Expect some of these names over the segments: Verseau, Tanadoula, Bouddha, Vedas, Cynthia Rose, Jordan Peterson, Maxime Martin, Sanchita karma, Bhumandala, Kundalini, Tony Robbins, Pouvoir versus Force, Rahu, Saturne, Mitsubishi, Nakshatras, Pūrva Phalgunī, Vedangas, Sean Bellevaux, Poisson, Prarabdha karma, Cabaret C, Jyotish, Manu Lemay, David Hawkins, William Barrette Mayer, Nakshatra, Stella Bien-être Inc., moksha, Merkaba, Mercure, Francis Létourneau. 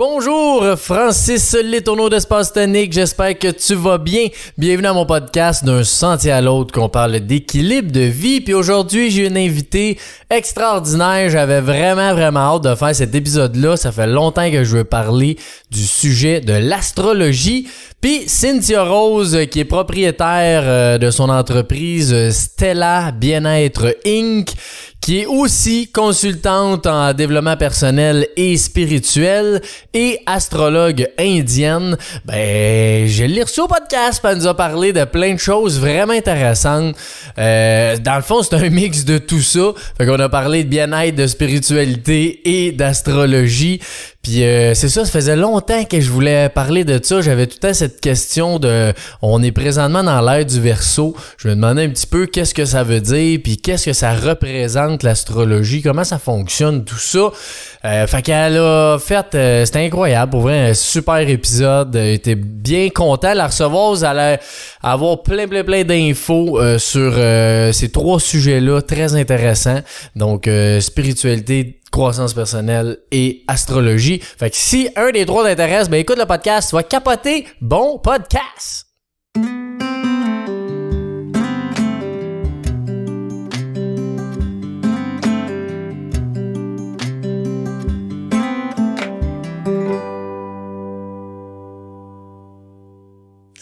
Bonjour, Francis Létourneau d'Espace Tannique, j'espère que tu vas bien. Bienvenue à mon podcast D'un sentier à l'autre qu'on parle d'équilibre de vie. Puis aujourd'hui, j'ai une invitée extraordinaire, j'avais vraiment hâte de faire cet épisode-là. Ça fait longtemps que je veux parler du sujet de l'astrologie. Puis Cynthia Rose, qui est propriétaire de son entreprise Stella Bien-être Inc., qui est aussi consultante en développement personnel et spirituel et astrologue indienne. Ben, je l'ai reçue au podcast, elle nous a parlé de plein de choses vraiment intéressantes. Dans le fond, c'est un mix de tout ça. Fait qu'on a parlé de bien-être, de spiritualité et d'astrologie. Puis c'est ça faisait longtemps que je voulais parler de ça. J'avais tout le temps cette question de... On est présentement dans l'ère du Verseau. Je me demandais un petit peu qu'est-ce que ça veut dire, puis qu'est-ce que ça représente, l'astrologie, comment ça fonctionne, tout ça. Fait qu'elle a fait... c'était incroyable, pour vrai, un super épisode. J'étais bien content de la recevoir. Vous allez avoir plein d'infos sur ces trois sujets-là, très intéressants. Donc, spiritualité, croissance personnelle et astrologie. Fait que si un des trois t'intéresse, ben écoute le podcast, tu vas capoter. Bon podcast!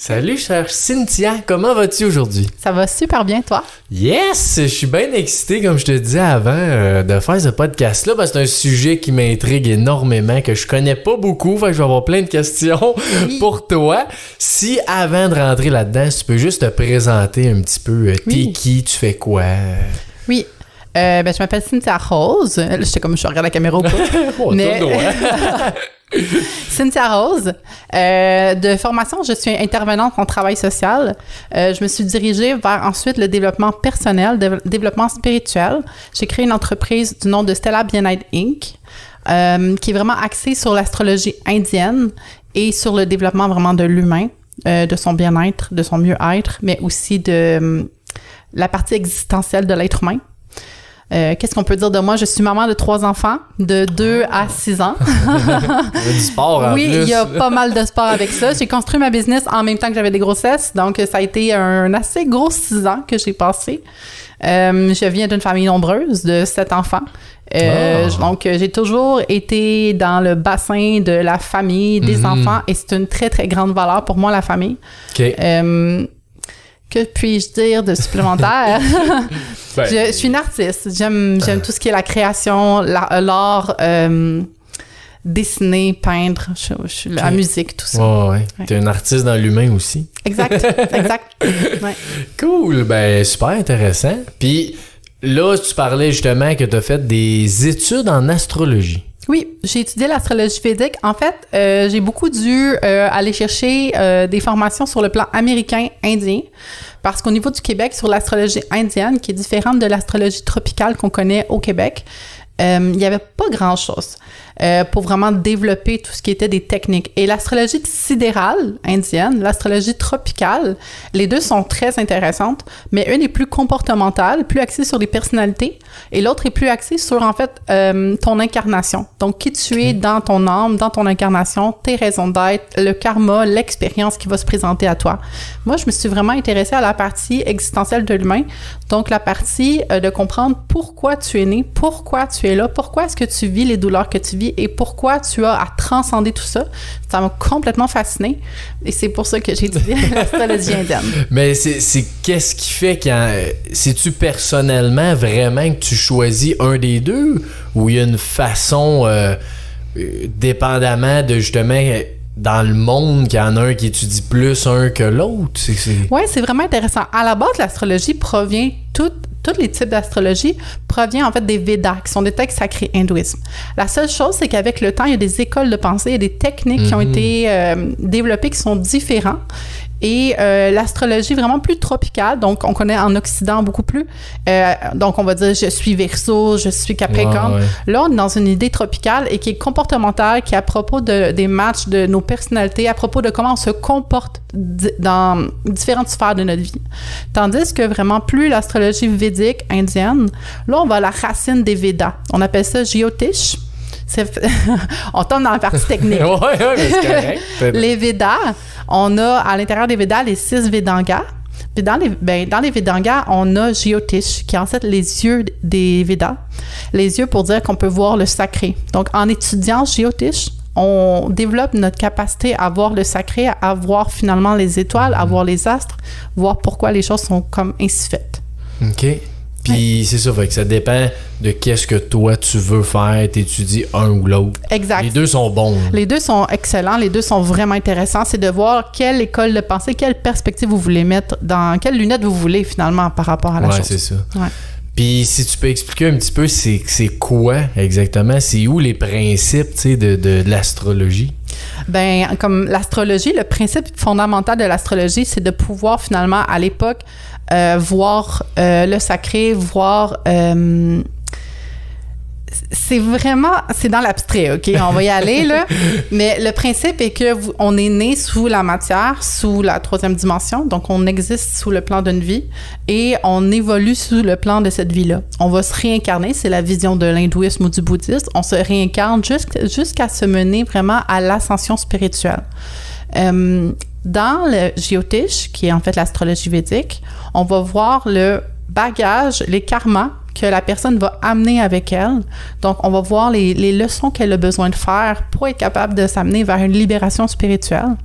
Salut chère Cynthia, comment vas-tu aujourd'hui? Ça va super bien, toi? Yes! Je suis bien excité, comme je te disais avant, de faire ce podcast-là, parce que c'est un sujet qui m'intrigue énormément, que je connais pas beaucoup, fait que je vais avoir plein de questions pour toi. Si, avant de rentrer là-dedans, si tu peux juste te présenter un petit peu, t'es qui, tu fais quoi? Oui. Ben, je m'appelle Cynthia Rose. Là, j'étais comme, je regarde la caméra ou pas. Oh, mais... Cynthia Rose. De formation, je suis intervenante en travail social. Je me suis dirigée vers ensuite le développement personnel, développement spirituel. J'ai créé une entreprise du nom de Stella Bien-être Inc., qui est vraiment axée sur l'astrologie indienne et sur le développement vraiment de l'humain, de son bien-être, de son mieux-être, mais aussi de la partie existentielle de l'être humain. Qu'est-ce qu'on peut dire de moi? Je suis maman de 3 enfants, de 2 à 6 ans. Il y a du sport en plus. Oui, il y a pas mal de sport avec ça. J'ai construit ma business en même temps que j'avais des grossesses, donc ça a été un assez gros 6 ans que j'ai passé. Je viens d'une famille nombreuse de 7 enfants. Donc, j'ai toujours été dans le bassin de la famille, des enfants, et c'est une très, très grande valeur pour moi, la famille. Okay. Que puis-je dire de supplémentaire? Ben, je suis une artiste. J'aime tout ce qui est la création, l'art, dessiner, peindre, la musique, tout ça. Oh, ouais. Ouais. T'es une artiste dans l'humain aussi. Exact. Ouais. Cool, ben super intéressant. Puis là, tu parlais justement que t'as fait des études en astrologie. Oui, j'ai étudié l'astrologie védique. En fait, j'ai beaucoup dû aller chercher des formations sur le plan américain, indien, parce qu'au niveau du Québec, sur l'astrologie indienne, qui est différente de l'astrologie tropicale qu'on connaît au Québec, il n'y avait pas grand-chose pour vraiment développer tout ce qui était des techniques. Et l'astrologie sidérale indienne, l'astrologie tropicale, les deux sont très intéressantes, mais une est plus comportementale, plus axée sur les personnalités, et l'autre est plus axée sur, en fait, ton incarnation. Donc, qui tu es dans ton âme, dans ton incarnation, tes raisons d'être, le karma, l'expérience qui va se présenter à toi. Moi, je me suis vraiment intéressée à la partie existentielle de l'humain, donc la partie de comprendre pourquoi tu es né, pourquoi tu es là, pourquoi est-ce que tu vis les douleurs que tu vis et pourquoi tu as à transcender tout ça. Ça m'a complètement fascinée et c'est pour ça que j'ai étudié l'astrologie indienne. Mais c'est qu'est-ce qui fait quand... C'est-tu personnellement vraiment que tu choisis un des deux ou il y a une façon dépendamment de justement... dans le monde qu'il y en a un qui étudie plus un que l'autre. Oui, c'est vraiment intéressant. À la base, l'astrologie provient, tous les types d'astrologie proviennent en fait des Vedas, qui sont des textes sacrés hindouisme. La seule chose, c'est qu'avec le temps, il y a des écoles de pensée, il y a des techniques qui ont été développées, qui sont différentes. Et l'astrologie vraiment plus tropicale, donc on connaît en Occident beaucoup plus. Donc on va dire je suis Verseau, je suis Capricorne. Ah, ouais. Là on est dans une idée tropicale et qui est comportementale, qui est à propos des matchs de nos personnalités, à propos de comment on se comporte dans différentes sphères de notre vie. Tandis que vraiment plus l'astrologie védique indienne, là on va à la racine des Védas. On appelle ça Jyotish. On tombe dans la partie technique. Oui, c'est correct. Les Vedas, on a à l'intérieur des Vedas les 6 Vedangas. Puis dans les Vedangas, on a Jyotish, qui est en fait les yeux des Vedas. Les yeux pour dire qu'on peut voir le sacré. Donc, en étudiant Jyotish, on développe notre capacité à voir le sacré, à voir finalement les étoiles, à voir les astres, voir pourquoi les choses sont comme ainsi faites. OK. Puis c'est ça, fait que ça dépend de qu'est-ce que toi tu veux faire, t'étudies un ou l'autre. Exact. Les deux sont bons. Les deux sont excellents, les deux sont vraiment intéressants. C'est de voir quelle école de pensée, quelle perspective vous voulez mettre, dans quelles lunettes vous voulez finalement par rapport à la chose. Ouais, c'est ça. Ouais. Puis si tu peux expliquer un petit peu c'est quoi exactement, c'est où les principes de l'astrologie? Ben comme l'astrologie, le principe fondamental de l'astrologie, c'est de pouvoir finalement à l'époque voir le sacré, voir... c'est vraiment... C'est dans l'abstrait, OK? On va y aller, là. Mais le principe est qu'on est né sous la matière, sous la 3e dimension. Donc, on existe sous le plan d'une vie et on évolue sous le plan de cette vie-là. On va se réincarner. C'est la vision de l'hindouisme ou du bouddhisme. On se réincarne jusqu'à se mener vraiment à l'ascension spirituelle. Dans le Jyotish, qui est en fait l'astrologie védique, on va voir le bagage, les karmas que la personne va amener avec elle. Donc, on va voir les leçons qu'elle a besoin de faire pour être capable de s'amener vers une libération spirituelle.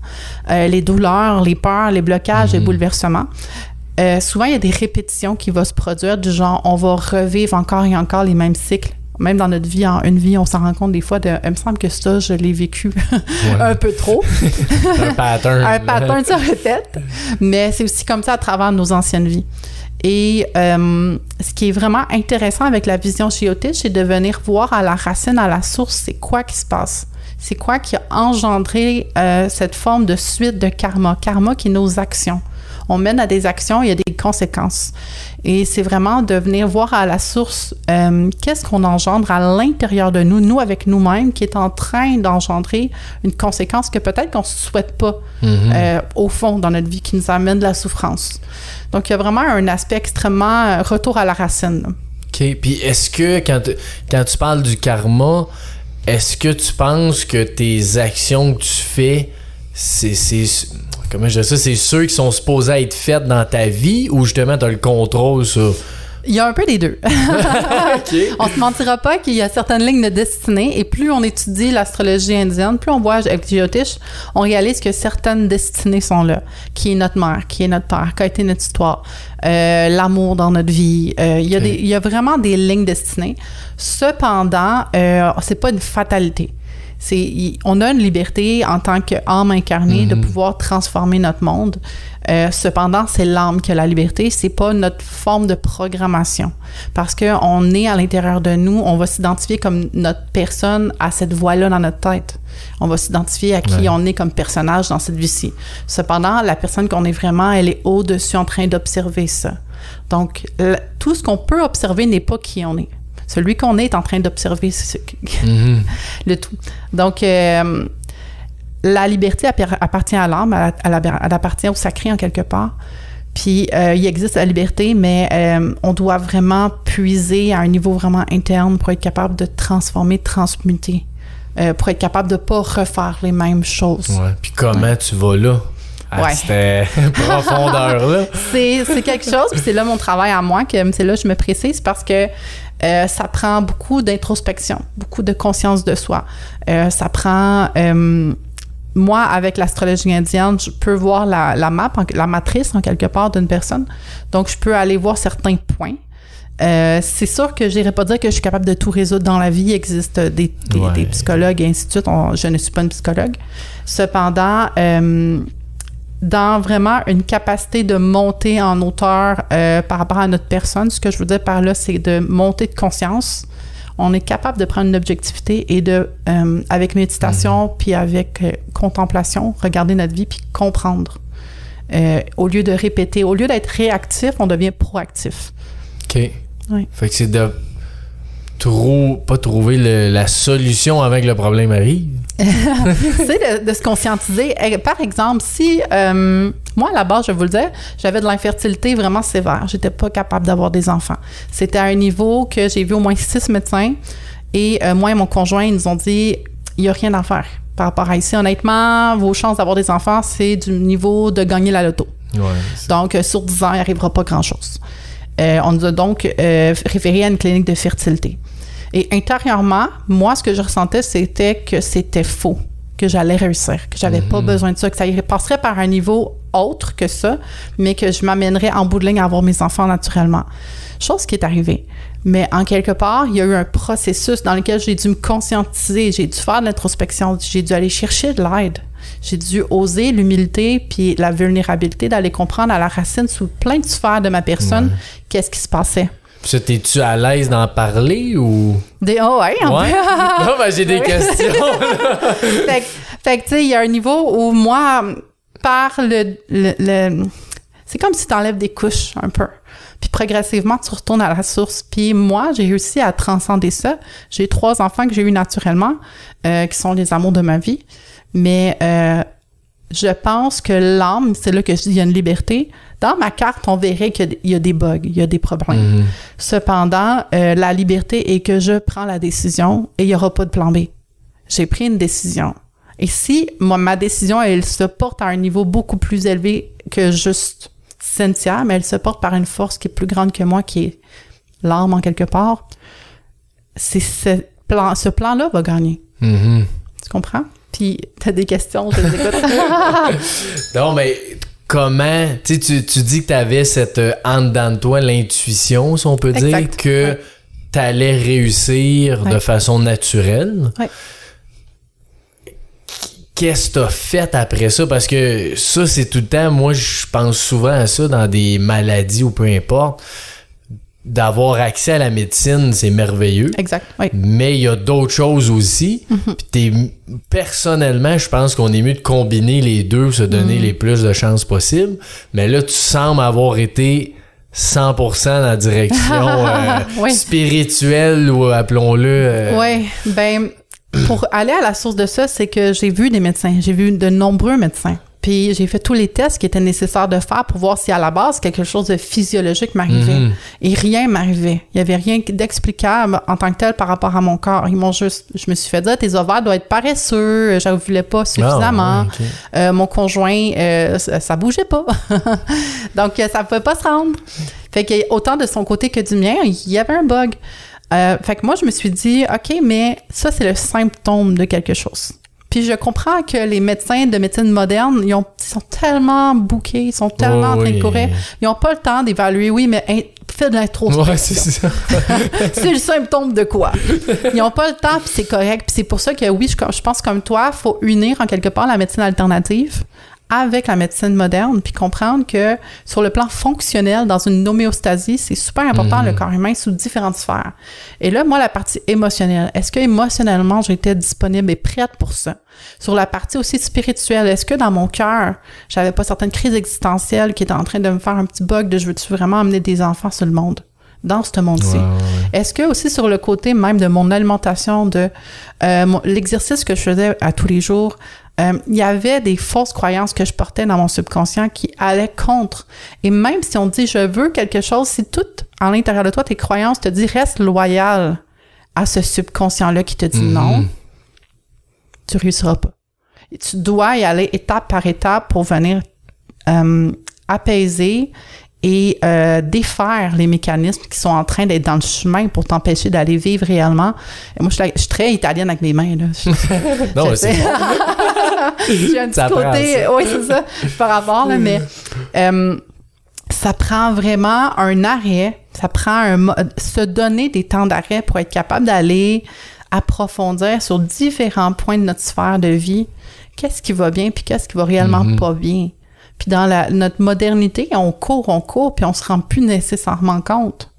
Les douleurs, les peurs, les blocages, les bouleversements. Souvent, il y a des répétitions qui vont se produire du genre, on va revivre encore et encore les mêmes cycles. Même dans notre vie, en une vie, on s'en rend compte des fois de « il me semble que ça, je l'ai vécu un peu trop ». Un pattern. Un pattern, ça répète. Mais c'est aussi comme ça à travers nos anciennes vies. Et ce qui est vraiment intéressant avec la vision Jyotish, c'est de venir voir à la racine, à la source, c'est quoi qui se passe. C'est quoi qui a engendré cette forme de suite de karma. Karma qui est nos actions. On mène à des actions, il y a des conséquences. Et c'est vraiment de venir voir à la source qu'est-ce qu'on engendre à l'intérieur de nous, nous avec nous-mêmes, qui est en train d'engendrer une conséquence que peut-être qu'on ne souhaite pas au fond dans notre vie, qui nous amène de la souffrance. Donc, il y a vraiment un aspect extrêmement retour à la racine. OK. Puis est-ce que quand tu parles du karma, est-ce que tu penses que tes actions que tu fais, c'est comment je dis ça, c'est ceux qui sont supposés être faits dans ta vie ou justement tu as le contrôle sur... Il y a un peu des deux. Okay. On se mentira pas qu'il y a certaines lignes de destinée et plus on étudie l'astrologie indienne, plus on voit avec Jyotish, on réalise que certaines destinées sont là. Qui est notre mère, qui est notre père, qu'a été notre histoire, l'amour dans notre vie. Il y a vraiment des lignes destinées. Cependant, c'est pas une fatalité. On a une liberté en tant qu'âme incarnée de pouvoir transformer notre monde. Cependant, c'est l'âme qui a la liberté, c'est pas notre forme de programmation. Parce qu'on est à l'intérieur de nous, on va s'identifier comme notre personne à cette voix-là dans notre tête. On va s'identifier à qui on est comme personnage dans cette vie-ci. Cependant, la personne qu'on est vraiment, elle est au-dessus en train d'observer ça. Donc, tout ce qu'on peut observer n'est pas qui on est. Celui qu'on est en train d'observer le tout. Donc, la liberté appartient à l'âme, elle appartient au sacré en quelque part. Puis, il existe la liberté, mais on doit vraiment puiser à un niveau vraiment interne pour être capable de transformer, transmuter, pour être capable de ne pas refaire les mêmes choses. Ouais. Puis comment tu vas là? Cette profondeur-là. C'est quelque chose, puis c'est là mon travail à moi, que c'est là que je me précise, parce que ça prend beaucoup d'introspection, beaucoup de conscience de soi. Ça prend... moi, avec l'astrologie indienne, je peux voir la map, la matrice, en quelque part, d'une personne. Donc, je peux aller voir certains points. C'est sûr que je n'irai pas dire que je suis capable de tout résoudre dans la vie. Il existe des psychologues et ainsi de suite. Je ne suis pas une psychologue. Cependant... dans vraiment une capacité de monter en hauteur par rapport à notre personne. Ce que je veux dire par là, c'est de monter de conscience. On est capable de prendre une objectivité et de, avec méditation, puis avec contemplation, regarder notre vie, puis comprendre. Au lieu de répéter, au lieu d'être réactif, on devient proactif. OK. Oui. Fait que c'est de pas trouver la solution avant que le problème arrive. C'est de se conscientiser. Par exemple, si moi, à la base, je vais vous le dire, j'avais de l'infertilité vraiment sévère. J'étais pas capable d'avoir des enfants. C'était à un niveau que j'ai vu au moins 6 médecins Et moi et mon conjoint, ils nous ont dit « Il n'y a rien à faire par rapport à ici. Honnêtement, vos chances d'avoir des enfants, c'est du niveau de gagner la loto. Ouais, » Donc, sur 10 ans, il n'arrivera pas grand-chose. On nous a donc référé à une clinique de fertilité. Et intérieurement, moi, ce que je ressentais, c'était que c'était faux, que j'allais réussir, que j'avais pas besoin de ça, que ça passerait par un niveau autre que ça, mais que je m'amènerais en bout de ligne à avoir mes enfants naturellement. Chose qui est arrivée. Mais en quelque part, il y a eu un processus dans lequel j'ai dû me conscientiser, j'ai dû faire de l'introspection, j'ai dû aller chercher de l'aide. J'ai dû oser l'humilité puis la vulnérabilité d'aller comprendre à la racine sous plein de sphères de ma personne qu'est-ce qui se passait. Puis t'es-tu à l'aise d'en parler ou... Non, ben j'ai des questions. Fait que tu sais, il y a un niveau où moi, par le c'est comme si t'enlèves des couches un peu. Puis progressivement, tu retournes à la source. Puis moi, j'ai réussi à transcender ça. J'ai 3 enfants que j'ai eus naturellement, qui sont les amours de ma vie. Mais je pense que l'âme, c'est là que je dis, il y a une liberté. Dans ma carte, on verrait qu'il y a des bugs, il y a des problèmes. Cependant, la liberté est que je prends la décision et il n'y aura pas de plan B. J'ai pris une décision. Et si ma décision, elle se porte à un niveau beaucoup plus élevé que juste Cynthia, mais elle se porte par une force qui est plus grande que moi, qui est l'âme en quelque part, c'est ce plan-là va gagner. Tu comprends? Puis, t'as des questions, je les écoute. Non, mais comment... Tu dis que t'avais cette en dedans de toi, l'intuition, si on peut dire, que t'allais réussir de façon naturelle. Qu'est-ce que t'as fait après ça? Parce que ça, c'est tout le temps... Moi, je pense souvent à ça dans des maladies ou peu importe. D'avoir accès à la médecine, c'est merveilleux. Mais il y a d'autres choses aussi. Personnellement, je pense qu'on est mieux de combiner les deux, se donner les plus de chances possibles. Mais là, tu sembles avoir été 100% dans la direction spirituelle ou appelons-le... Oui, ben pour aller à la source de ça, c'est que j'ai vu des médecins. J'ai vu de nombreux médecins. Puis j'ai fait tous les tests qui étaient nécessaires de faire pour voir si à la base quelque chose de physiologique m'arrivait. Et rien m'arrivait. Il n'y avait rien d'explicable en tant que tel par rapport à mon corps. Ils m'ont juste... Je me suis fait dire, tes ovaires doivent être paresseux, je ne voulais pas suffisamment. Mon conjoint, ça ne bougeait pas. Donc, ça ne pouvait pas se rendre. Fait que autant de son côté que du mien, il y avait un bug. Fait que moi, je me suis dit, OK, mais ça, c'est le symptôme de quelque chose. Puis je comprends que les médecins de médecine moderne, ils sont tellement bouqués, ils sont tellement en train de courir, ils n'ont pas le temps d'évaluer, fais de l'introspection. C'est ça. C'est le symptôme de quoi? Ils n'ont pas le temps, puis c'est correct. Puis c'est pour ça que je pense comme toi, il faut unir en quelque part la médecine alternative avec la médecine moderne, puis comprendre que sur le plan fonctionnel, dans une homéostasie, c'est super important le corps humain sous différentes sphères. Et là, moi, la partie émotionnelle, est-ce que émotionnellement, j'étais disponible et prête pour ça? Sur la partie aussi spirituelle, est-ce que dans mon cœur, j'avais pas certaines crises existentielles qui étaient en train de me faire un petit bug de « je veux-tu vraiment amener des enfants sur le monde ?» dans ce monde-ci. Est-ce que aussi sur le côté même de mon alimentation, de l'exercice que je faisais à tous les jours, il y avait des fausses croyances que je portais dans mon subconscient qui allaient contre. Et même si on dit « je veux quelque chose », si tout à l'intérieur de toi, tes croyances te disent « reste loyal à ce subconscient-là qui te dit non », tu réussiras pas. Et tu dois y aller étape par étape pour venir apaiser et défaire les mécanismes qui sont en train d'être dans le chemin pour t'empêcher d'aller vivre réellement. Et moi, je suis très italienne avec mes mains, là. Non, c'est bon. J'ai un petit côté... Oui, c'est ça, par rapport, là, mais ça prend vraiment un arrêt, ça prend se donner des temps d'arrêt pour être capable d'aller approfondir sur différents points de notre sphère de vie, qu'est-ce qui va bien puis qu'est-ce qui va réellement pas bien. Puis dans notre modernité, on court, puis on se rend plus nécessairement compte.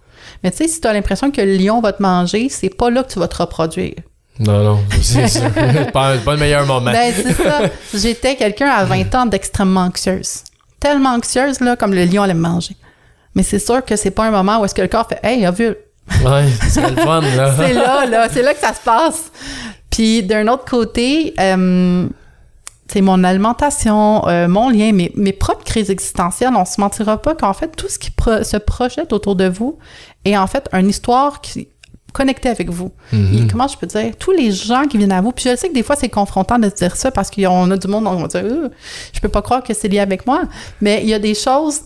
Mais tu sais, si tu as l'impression que le lion va te manger, c'est pas là que tu vas te reproduire. Non, c'est pas le meilleur moment. Ben, c'est ça. J'étais quelqu'un à 20 ans d'extrêmement anxieuse. Tellement anxieuse, là, comme le lion allait me manger. Mais c'est sûr que c'est pas un moment où est-ce que le corps fait « Hey, ovule! » Ouais, c'est le fun, là. C'est là que ça se passe. Puis d'un autre côté... c'est mon alimentation, mon lien, mes propres crises existentielles. On ne se mentira pas qu'en fait, tout ce qui se projette autour de vous est en fait une histoire qui connecter avec vous. Mm-hmm. Et comment je peux dire? Tous les gens qui viennent à vous, puis je sais que des fois, c'est confrontant de dire ça parce qu'on a du monde, on va dire « je peux pas croire que c'est lié avec moi », mais il y a des choses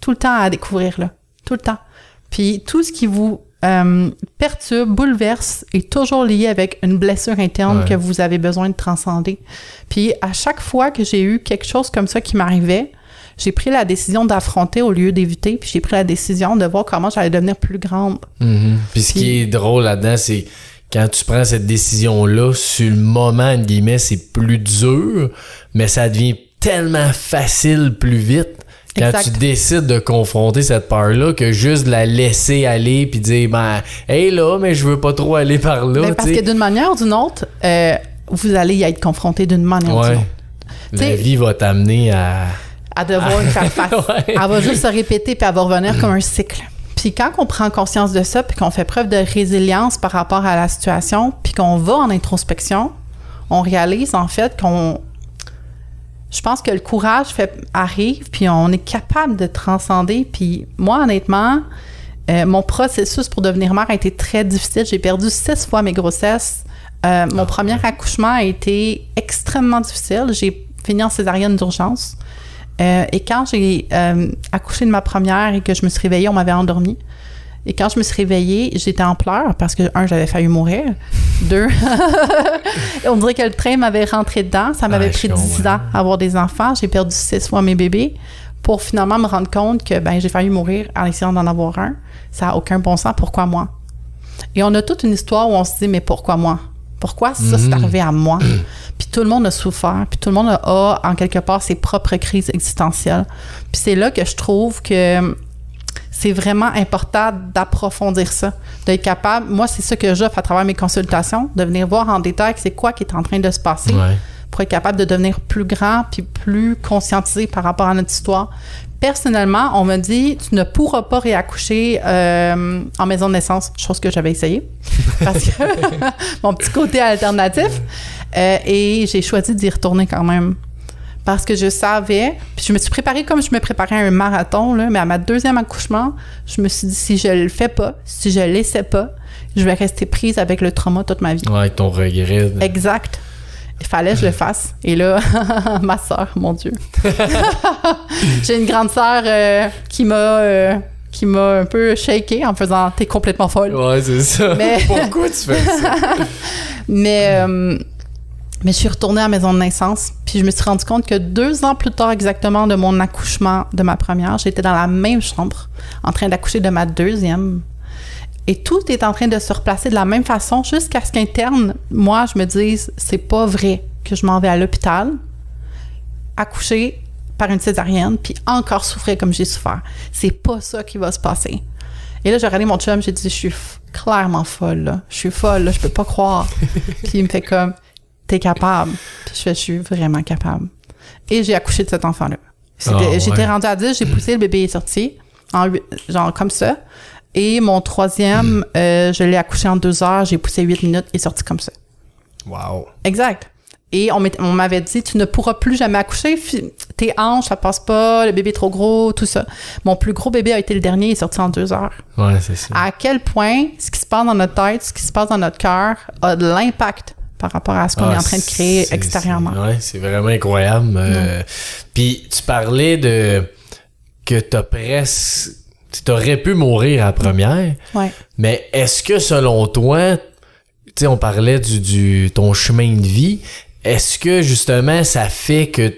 tout le temps à découvrir, là, tout le temps. Puis tout ce qui vous perturbe, bouleverse est toujours lié avec une blessure interne que vous avez besoin de transcender. Puis à chaque fois que j'ai eu quelque chose comme ça qui m'arrivait, j'ai pris la décision d'affronter au lieu d'éviter, puis j'ai pris la décision de voir comment j'allais devenir plus grande. Mm-hmm. Puis ce qui est drôle là-dedans, c'est quand tu prends cette décision-là, sur le moment, entre guillemets, c'est plus dur, mais ça devient tellement facile plus vite quand tu décides de confronter cette peur-là que juste de la laisser aller puis dire « ben, hey là, mais je veux pas trop aller par là. » Parce que d'une manière ou d'une autre, vous allez y être confronté d'une manière ou d'une autre. La vie va t'amener à devoir faire face. Elle va juste se répéter puis elle va revenir comme un cycle. Puis quand on prend conscience de ça puis qu'on fait preuve de résilience par rapport à la situation puis qu'on va en introspection, on réalise en fait qu'on... Je pense que le courage arrive puis on est capable de transcender. Puis moi, honnêtement, mon processus pour devenir mère a été très difficile. J'ai perdu 6 fois mes grossesses. Mon premier accouchement a été extrêmement difficile. J'ai fini en césarienne d'urgence. Et quand j'ai accouché de ma première et que je me suis réveillée, on m'avait endormie. Et quand je me suis réveillée, j'étais en pleurs parce que, 1, j'avais failli mourir. 2, on dirait que le train m'avait rentré dedans. Ça m'avait pris 10 ans à avoir des enfants. J'ai perdu 6 fois mes bébés pour finalement me rendre compte que ben, j'ai failli mourir en essayant d'en avoir un. Ça n'a aucun bon sens. Pourquoi moi? Et on a toute une histoire où on se dit « mais pourquoi moi? » Pourquoi ça, c'est arrivé à moi? Puis tout le monde a souffert, puis tout le monde a en quelque part, ses propres crises existentielles. Puis c'est là que je trouve que c'est vraiment important d'approfondir ça, d'être capable. Moi, c'est ça que j'offre à travers mes consultations, de venir voir en détail c'est quoi qui est en train de se passer pour être capable de devenir plus grand puis plus conscientisé par rapport à notre histoire. Personnellement, on me dit « tu ne pourras pas réaccoucher en maison de naissance », chose que j'avais essayé, parce que mon petit côté alternatif, et j'ai choisi d'y retourner quand même, parce que je savais, puis je me suis préparée comme je me préparais à un marathon, là, mais à ma 2e accouchement, je me suis dit « si je le fais pas, si je laissais pas, je vais rester prise avec le trauma toute ma vie ». Ouais, ton regret. Exact. Il fallait que je le fasse. Et là, ma sœur, mon Dieu. J'ai une grande sœur qui m'a un peu shakée en me faisant « t'es complètement folle ». Ouais, c'est ça. Mais... pourquoi tu fais ça? Mais je suis retournée à la maison de naissance. Puis je me suis rendu compte que 2 ans plus tard exactement de mon accouchement de ma première, j'étais dans la même chambre en train d'accoucher de ma 2e. Et tout est en train de se replacer de la même façon jusqu'à ce qu'interne, moi, je me dise « c'est pas vrai que je m'en vais à l'hôpital, accoucher par une césarienne, puis encore souffrir comme j'ai souffert. C'est pas ça qui va se passer. » Et là, j'ai regardé mon chum, j'ai dit « je suis clairement folle, là. Je suis folle, là, je peux pas croire. » Puis il me fait comme « t'es capable. » Puis je fais « je suis vraiment capable. » Et j'ai accouché de cet enfant-là. J'étais rendue à 10, j'ai poussé, le bébé est sorti, genre comme ça. Et mon 3e, je l'ai accouché en 2 heures, j'ai poussé 8 minutes et sorti comme ça. Wow. Exact. Et on m'avait dit, tu ne pourras plus jamais accoucher, tes hanches, ça passe pas, le bébé est trop gros, tout ça. Mon plus gros bébé a été le dernier, il est sorti en 2 heures. Ouais, c'est ça. À quel point ce qui se passe dans notre tête, ce qui se passe dans notre cœur a de l'impact par rapport à ce qu'on est en train de créer extérieurement. Ouais, c'est vraiment incroyable. Puis tu parlais de que t'as presque... t'aurais pu mourir à la première, mais est-ce que selon toi, tu sais, on parlait du ton chemin de vie, est-ce que justement ça fait que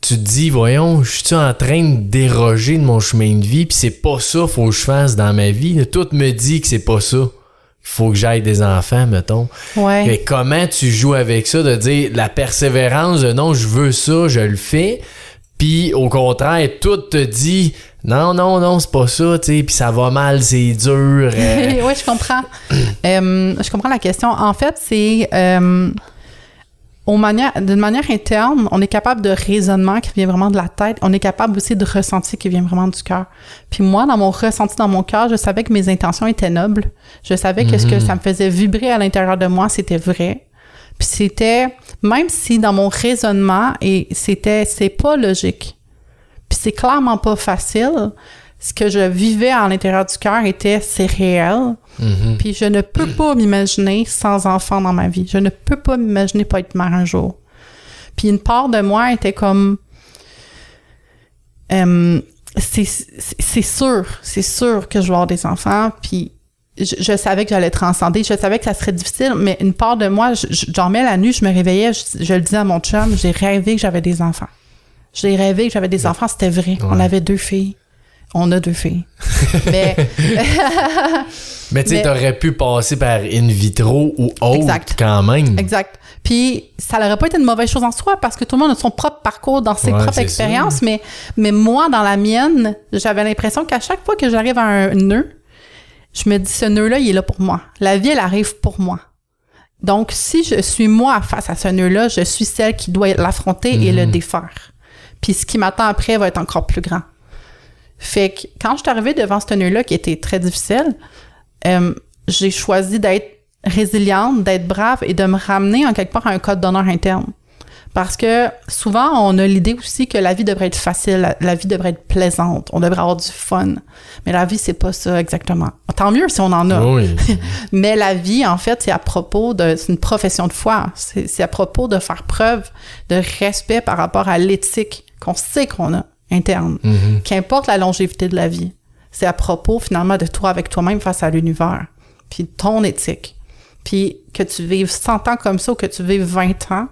tu te dis, voyons, je suis en train de déroger de mon chemin de vie, puis c'est pas ça qu'il faut que je fasse dans ma vie, tout me dit que c'est pas ça, qu'il faut que j'aille des enfants, mettons. Mais comment tu joues avec ça, de dire la persévérance de non, je veux ça, je le fais, puis au contraire, tout te dit non, c'est pas ça, tu sais, puis ça va mal, c'est dur. Oui, je comprends. Je comprends la question. En fait, c'est d'une manière interne, on est capable de raisonnement qui vient vraiment de la tête. On est capable aussi de ressenti qui vient vraiment du cœur. Puis moi, dans mon ressenti, dans mon cœur, je savais que mes intentions étaient nobles. Je savais que ce que ça me faisait vibrer à l'intérieur de moi, c'était vrai. Puis c'était, même si dans mon raisonnement, c'est pas logique, puis c'est clairement pas facile, ce que je vivais à l'intérieur du cœur était c'est réel. Mm-hmm. Puis je ne peux pas m'imaginer sans enfant dans ma vie. Je ne peux pas m'imaginer pas être mère un jour. Puis une part de moi était comme... c'est sûr que je vais avoir des enfants, puis je savais que j'allais transcender, je savais que ça serait difficile, mais une part de moi, je dormais la nuit, je me réveillais, je le disais à mon chum, j'ai rêvé que j'avais des enfants. J'ai rêvé que j'avais des enfants, c'était vrai. Ouais. On avait 2 filles. On a 2 filles. Mais, mais tu sais, t'aurais pu passer par in vitro ou autre quand même. Exact. Puis ça n'aurait pas été une mauvaise chose en soi parce que tout le monde a son propre parcours dans ses propres expériences. Mais moi, dans la mienne, j'avais l'impression qu'à chaque fois que j'arrive à un nœud, je me dis, ce nœud-là, il est là pour moi. La vie, elle arrive pour moi. Donc, si je suis moi face à ce nœud-là, je suis celle qui doit l'affronter et le défaire. Puis ce qui m'attend après va être encore plus grand. Fait que quand je suis arrivée devant ce nœud-là qui était très difficile, j'ai choisi d'être résiliente, d'être brave et de me ramener en quelque part à un code d'honneur interne. Parce que souvent, on a l'idée aussi que la vie devrait être facile, la vie devrait être plaisante, on devrait avoir du fun. Mais la vie, c'est pas ça exactement. Tant mieux si on en a. Oui. Mais la vie, en fait, c'est à propos de... C'est une profession de foi. C'est à propos de faire preuve de respect par rapport à l'éthique qu'on sait qu'on a interne. Mm-hmm. Qu'importe la longévité de la vie. C'est à propos, finalement, de toi avec toi-même face à l'univers. Puis ton éthique. Puis que tu vives 100 ans comme ça ou que tu vives 20 ans,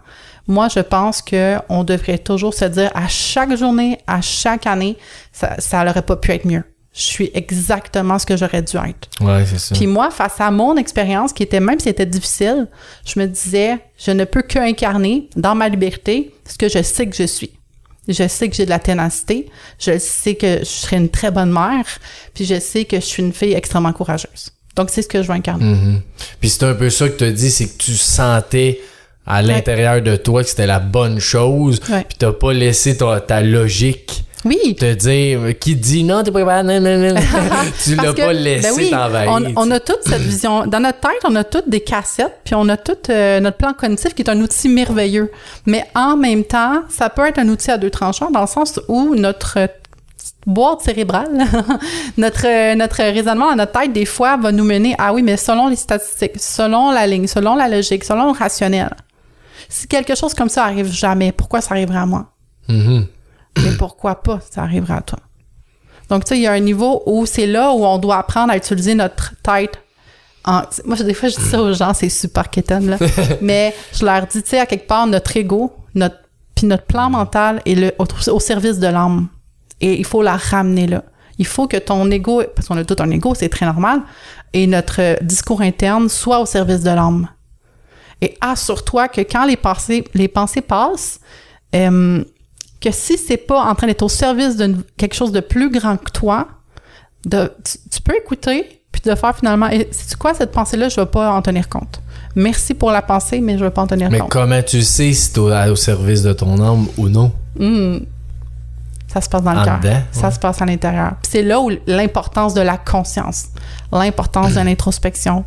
moi, je pense qu'on devrait toujours se dire à chaque journée, à chaque année, ça n'aurait pas pu être mieux. Je suis exactement ce que j'aurais dû être. Ouais, c'est ça. Puis moi, face à mon expérience, qui était, même si c'était difficile, je me disais, je ne peux que incarner dans ma liberté ce que je sais que je suis. Je sais que j'ai de la ténacité, je sais que je serai une très bonne mère, puis je sais que je suis une fille extrêmement courageuse. Donc, c'est ce que je veux incarner. Mm-hmm. Puis c'est un peu ça que tu as dit, c'est que tu sentais à l'intérieur de toi que c'était la bonne chose, puis t'as pas laissé ta logique te dire, qui dit « Non, t'es pas capable, non. » Tu l'as pas laissé t'envahir. On a toute cette vision. Dans notre tête, on a toutes des cassettes, puis on a tout notre plan cognitif qui est un outil merveilleux. Mais en même temps, ça peut être un outil à 2 tranchants, dans le sens où notre boîte cérébrale, notre raisonnement dans notre tête, des fois, va nous mener « Ah oui, mais selon les statistiques, selon la ligne, selon la logique, selon le rationnel. » Si quelque chose comme ça arrive jamais, pourquoi ça arriverait à moi? Mm-hmm. Mais pourquoi pas ça arriverait à toi? Donc, tu sais, il y a un niveau où c'est là où on doit apprendre à utiliser notre tête. Moi, des fois, je dis ça aux gens, c'est super quétaine, là. Mais je leur dis, tu sais, à quelque part, notre ego, puis notre plan mental est au service de l'âme. Et il faut la ramener là. Il faut que ton ego, parce qu'on a tout un ego, c'est très normal, et notre discours interne soit au service de l'âme. Et assure-toi que quand les pensées passent, que si c'est pas en train d'être au service de quelque chose de plus grand que toi, tu peux écouter puis de faire finalement, c'est quoi cette pensée-là, je vais pas en tenir compte. Merci pour la pensée, mais je vais pas en tenir compte. Mais comment tu sais si t'es au service de ton âme ou non? Ça se passe dans le cœur. Ça se passe à l'intérieur. Puis c'est là où l'importance de la conscience, l'importance de l'introspection,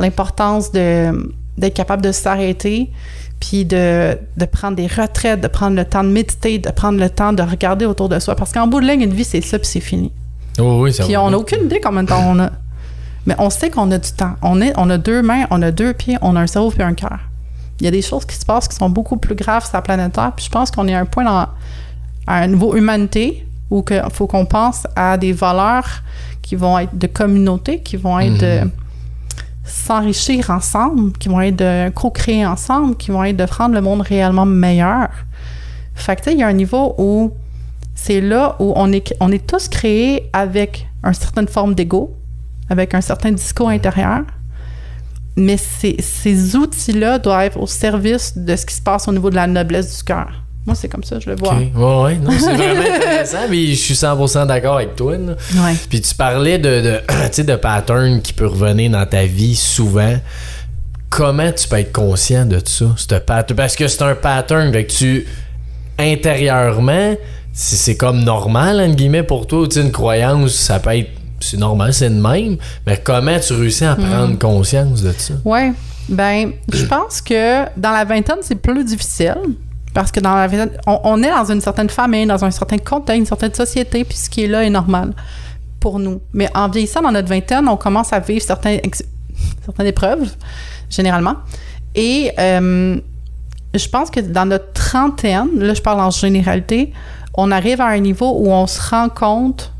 l'importance d'être capable de s'arrêter, puis de prendre des retraites, de prendre le temps de méditer, de prendre le temps de regarder autour de soi. Parce qu'en bout de ligne, une vie, c'est ça, puis c'est fini. Oh oui, ça puis on n'a aucune idée combien de temps on a. Mais on sait qu'on a du temps. On a 2 mains, on a 2 pieds, on a un cerveau puis un cœur. Il y a des choses qui se passent qui sont beaucoup plus graves sur la planète Terre, puis je pense qu'on est à un point à un niveau humanité où il faut qu'on pense à des valeurs qui vont être de communauté, qui vont être... s'enrichir ensemble, qui vont être de co-créer ensemble, qui vont être de rendre le monde réellement meilleur. Fait que, tu sais, il y a un niveau où c'est là où on est tous créés avec une certaine forme d'ego, avec un certain discours intérieur, mais ces outils-là doivent être au service de ce qui se passe au niveau de la noblesse du cœur. Moi, c'est comme ça, je le vois. Okay. Ouais, non, c'est vraiment intéressant, mais je suis 100% d'accord avec toi. Là. Ouais. Puis tu parlais de patterns qui peut revenir dans ta vie souvent. Comment tu peux être conscient de ça, ce pattern? Parce que c'est un pattern que tu, intérieurement, c'est comme normal, entre guillemets, pour toi. Tu sais, une croyance, ça peut être... C'est normal, c'est le même. Mais comment tu réussis à prendre conscience de ça? Oui. Ben, je pense que dans la vingtaine, c'est plus difficile. Parce que dans la on est dans une certaine famille, dans un certain contexte, une certaine société, puis ce qui est là est normal pour nous. Mais en vieillissant dans notre vingtaine, on commence à vivre certaines épreuves, généralement. Et je pense que dans notre trentaine, là je parle en généralité, on arrive à un niveau où on se rend compte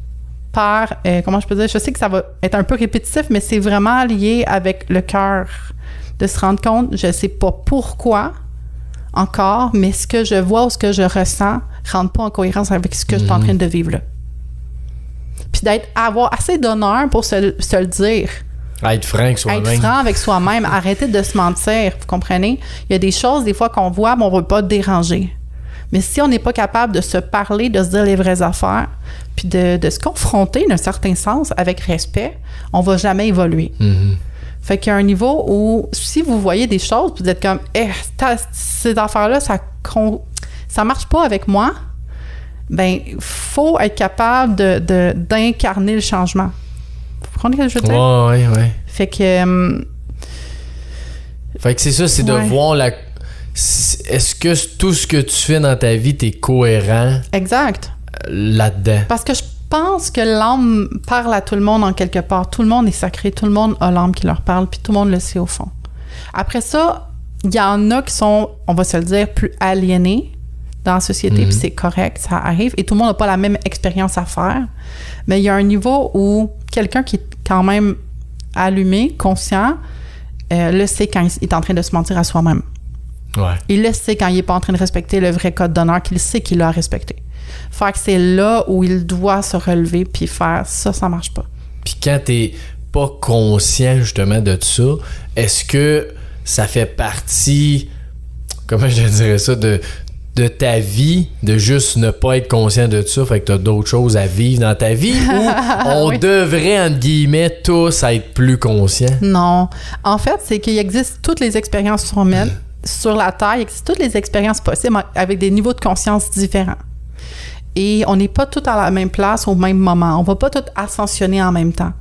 par, comment je peux dire, je sais que ça va être un peu répétitif, mais c'est vraiment lié avec le cœur. De se rendre compte, je ne sais pas pourquoi encore, mais ce que je vois ou ce que je ressens ne rentre pas en cohérence avec ce que je suis en train de vivre là. Puis avoir assez d'honneur pour se le dire. À être franc avec soi-même. Être franc avec soi-même. Arrêter de se mentir, vous comprenez? Il y a des choses, des fois, qu'on voit, mais on ne veut pas déranger. Mais si on n'est pas capable de se parler, de se dire les vraies affaires, puis de se confronter, d'un certain sens, avec respect, on ne va jamais évoluer. Mm-hmm. Fait qu'il y a un niveau où, si vous voyez des choses, vous êtes comme ces affaires-là, ça marche pas avec moi », ben faut être capable d'incarner le changement. Vous comprenez ce que je veux dire? Ouais. Fait que c'est ça, c'est de voir la... Est-ce que tout ce que tu fais dans ta vie, t'es cohérent? Exact. Là-dedans. Parce que je pense que l'âme parle à tout le monde en quelque part. Tout le monde est sacré, tout le monde a l'âme qui leur parle, puis tout le monde le sait au fond. Après ça, il y en a qui sont, on va se le dire, plus aliénés dans la société, puis c'est correct, ça arrive. Et tout le monde n'a pas la même expérience à faire. Mais il y a un niveau où quelqu'un qui est quand même allumé, conscient, le sait quand il est en train de se mentir à soi-même. Ouais. Il le sait quand il n'est pas en train de respecter le vrai code d'honneur, qu'il sait qu'il l'a respecté. Fait que c'est là où il doit se relever puis faire ça marche pas. Puis quand t'es pas conscient justement de ça, est-ce que ça fait partie, comment je dirais ça, de ta vie, de juste ne pas être conscient de ça, fait que t'as d'autres choses à vivre dans ta vie, ou on devrait, entre guillemets, tous être plus conscients? Non. En fait, c'est qu'il existe toutes les expériences humaines sur la Terre, il existe toutes les expériences possibles avec des niveaux de conscience différents. Et on n'est pas tous à la même place au même moment. On ne va pas tous ascensionner en même temps.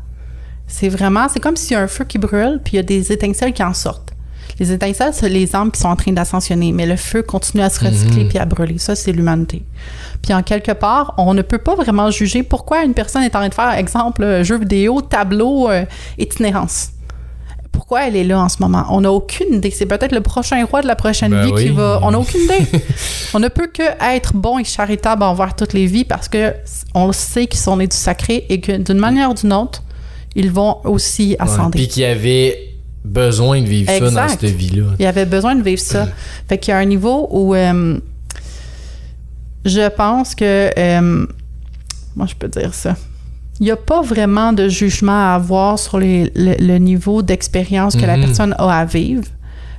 C'est vraiment... C'est comme s'il y a un feu qui brûle, puis il y a des étincelles qui en sortent. Les étincelles, c'est les âmes qui sont en train d'ascensionner, mais le feu continue à se recycler puis à brûler. Ça, c'est l'humanité. Puis en quelque part, on ne peut pas vraiment juger pourquoi une personne est en train de faire, exemple, jeu vidéo, tableau, itinérance. Pourquoi elle est là en ce moment? On n'a aucune idée. C'est peut-être le prochain roi de la prochaine vie qui va... On n'a aucune idée. On ne peut que être bon et charitable envers toutes les vies parce qu'on le sait qu'ils sont nés du sacré et que d'une manière ou d'une autre, ils vont aussi ascender. Puis qu'il y avait besoin de vivre ça dans cette vie-là. Il y avait besoin de vivre ça. Fait qu'il y a un niveau où je pense que... moi, je peux dire ça. Il n'y a pas vraiment de jugement à avoir sur le niveau d'expérience que la personne a à vivre.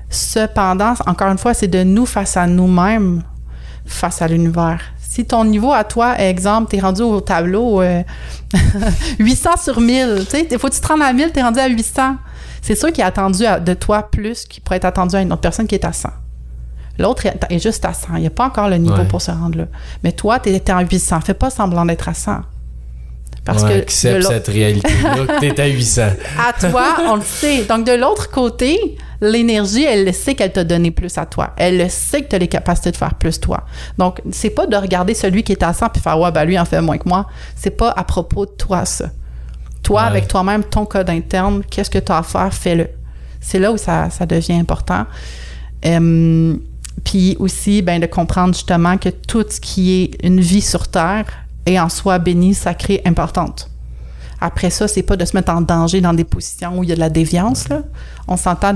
Cependant, encore une fois, c'est de nous face à nous-mêmes, face à l'univers. Si ton niveau à toi, exemple, t'es rendu au tableau 800 sur 1000, tu sais, faut que tu te rendes à 1000, t'es rendu à 800. C'est sûr qu'il est attendu de toi plus qu'il pourrait être attendu à une autre personne qui est à 100. L'autre est juste à 100. Il n'y a pas encore le niveau pour se rendre là. Mais toi, t'es à 800. Fais pas semblant d'être à 100. Parce que accepte cette réalité-là que t'es à 800. À toi, on le sait. Donc, de l'autre côté, l'énergie, elle le sait qu'elle t'a donné plus à toi. Elle le sait que t'as les capacités de faire plus toi. Donc, c'est pas de regarder celui qui est à 100 puis faire « Ouais, ben lui, en fait moins que moi. » C'est pas à propos de toi, ça. Toi, avec toi-même, ton code interne, qu'est-ce que t'as à faire, fais-le. C'est là où ça devient important. Puis aussi, ben, de comprendre justement que tout ce qui est une vie sur Terre et en soi bénie, sacrée, importante. Après ça, c'est pas de se mettre en danger dans des positions où il y a de la déviance. Là. On s'entend,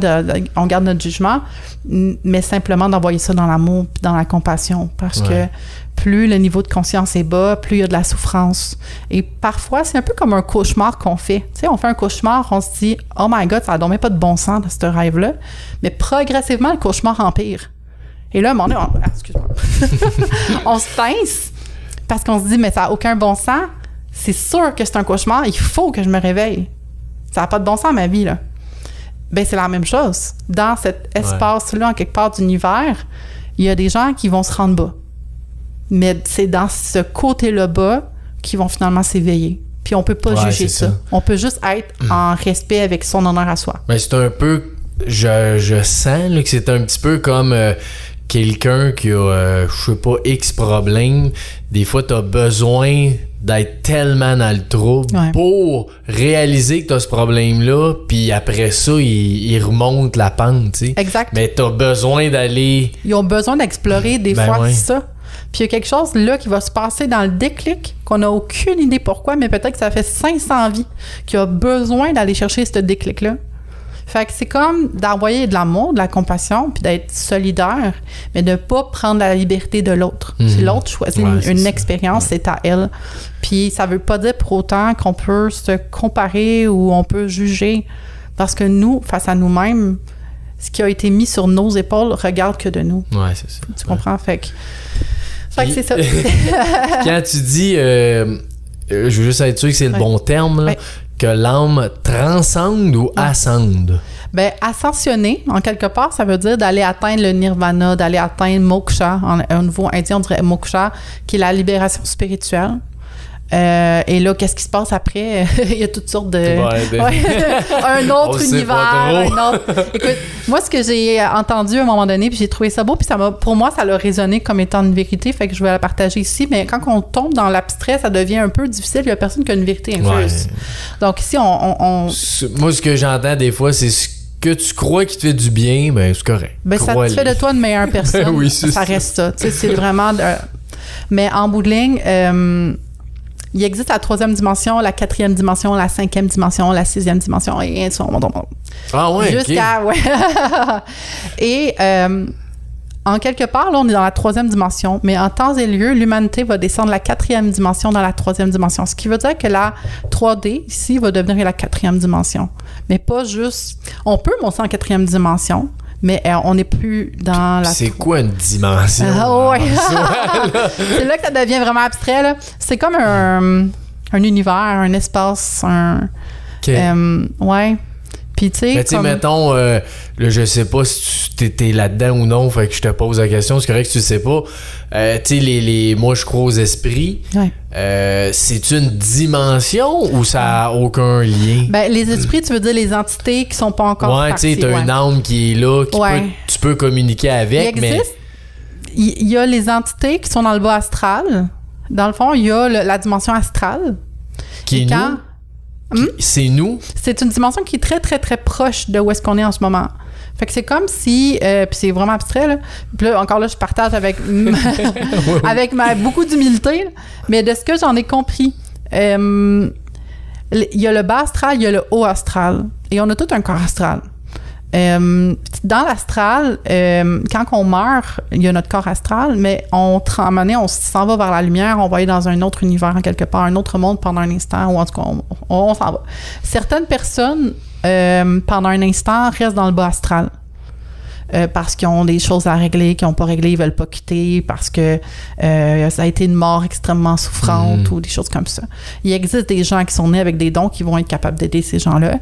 on garde notre jugement, mais simplement d'envoyer ça dans l'amour et dans la compassion. Parce que plus le niveau de conscience est bas, plus il y a de la souffrance. Et parfois, c'est un peu comme un cauchemar qu'on fait. Tu sais, on fait un cauchemar, on se dit « Oh my God, ça n'a donc même pas de bon sens dans ce rêve-là. » Mais progressivement, le cauchemar empire. Et là, à un moment donné, on se pince. Parce qu'on se dit, mais ça n'a aucun bon sens. C'est sûr que c'est un cauchemar. Il faut que je me réveille. Ça n'a pas de bon sens, ma vie, là. Bien, c'est la même chose. Dans cet espace-là, en quelque part d'univers, il y a des gens qui vont se rendre bas. Mais c'est dans ce côté-là bas qu'ils vont finalement s'éveiller. Puis on ne peut pas juger ça. On peut juste être en respect avec son honneur à soi. Mais c'est un peu... Je sens là, que c'est un petit peu comme... quelqu'un qui a, je sais pas, X problèmes, des fois, t'as besoin d'être tellement dans le trouble pour réaliser que t'as ce problème-là, puis après ça, il remonte la pente, tu sais. Exact. Mais t'as besoin d'aller... Ils ont besoin d'explorer des fois ça. Puis il y a quelque chose là qui va se passer dans le déclic, qu'on n'a aucune idée pourquoi, mais peut-être que ça fait 500 vies qu'il y a besoin d'aller chercher ce déclic-là. Fait que c'est comme d'envoyer de l'amour, de la compassion, puis d'être solidaire, mais de ne pas prendre la liberté de l'autre. Mmh. Puis l'autre choisit une expérience, c'est à elle. Puis ça ne veut pas dire pour autant qu'on peut se comparer ou on peut juger. Parce que nous, face à nous-mêmes, ce qui a été mis sur nos épaules regarde que de nous. Ouais, c'est ça. Tu comprends? Fait que c'est ça. Quand tu dis, je veux juste être sûr que c'est le bon terme, là. Que l'âme transcende ou ascende? Bien, ascensionner, en quelque part, ça veut dire d'aller atteindre le nirvana, d'aller atteindre moksha. Au niveau indien, on dirait moksha, qui est la libération spirituelle. Et là, qu'est-ce qui se passe après? Il y a toutes sortes de... un autre univers, un autre... Écoute, moi, ce que j'ai entendu à un moment donné, puis j'ai trouvé ça beau, puis ça m'a, pour moi, ça l'a résonné comme étant une vérité, fait que je vais la partager ici, mais quand on tombe dans l'abstrait, ça devient un peu difficile, il n'y a personne qui a une vérité injuste. Ouais. Donc ici, on... Moi, ce que j'entends des fois, c'est ce que tu crois qui te fait du bien, ben c'est correct. Ben crois-le. Ça te fait de toi une meilleure personne, ça reste ça. Tu sais, c'est vraiment... Mais en bout de ligne... il existe la 3e dimension, la 4e dimension, la 5e dimension, la 6e dimension, et ainsi de suite. Ah ouais, jusqu'à, Et en quelque part, là, on est dans la 3e dimension, mais en temps et lieu, l'humanité va descendre la 4e dimension dans la 3e dimension. Ce qui veut dire que la 3D, ici, va devenir la 4e dimension. Mais pas juste... On peut monter en 4e dimension, mais on n'est plus dans la... C'est quoi une dimension? C'est là que ça devient vraiment abstrait. Là. C'est comme un univers, un espace, un... Puis tu sais... Mais tu sais, mettons, là, je sais pas si t'es là-dedans ou non, fait que je te pose la question, c'est correct que tu le sais pas. Tu sais, moi, je crois aux esprits. Ouais. C'est une dimension ou ça n'a aucun lien? Ben, les esprits, tu veux dire les entités qui sont pas encore parties. Ouais, tu sais, t'as une âme qui est là, qui tu peux communiquer avec, il y a les entités qui sont dans le bas astral. Dans le fond, il y a la dimension astrale. Qui est nous? C'est nous? C'est une dimension qui est très, très, très proche de où est-ce qu'on est en ce moment. Fait que c'est comme si... puis c'est vraiment abstrait, là. Puis là, encore là, je partage avec, beaucoup d'humilité, là. Mais de ce que j'en ai compris, il y a le bas astral, il y a le haut astral. Et on a tout un corps astral. Dans l'astral, quand on meurt, il y a notre corps astral, mais on s'en va vers la lumière, on va aller dans un autre univers, quelque part, un autre monde pendant un instant, ou en tout cas, on s'en va. Certaines personnes, pendant un instant, restent dans le bas astral. Parce qu'ils ont des choses à régler, qu'ils n'ont pas réglé, ils veulent pas quitter, parce que ça a été une mort extrêmement souffrante ou des choses comme ça. Il existe des gens qui sont nés avec des dons qui vont être capables d'aider ces gens-là.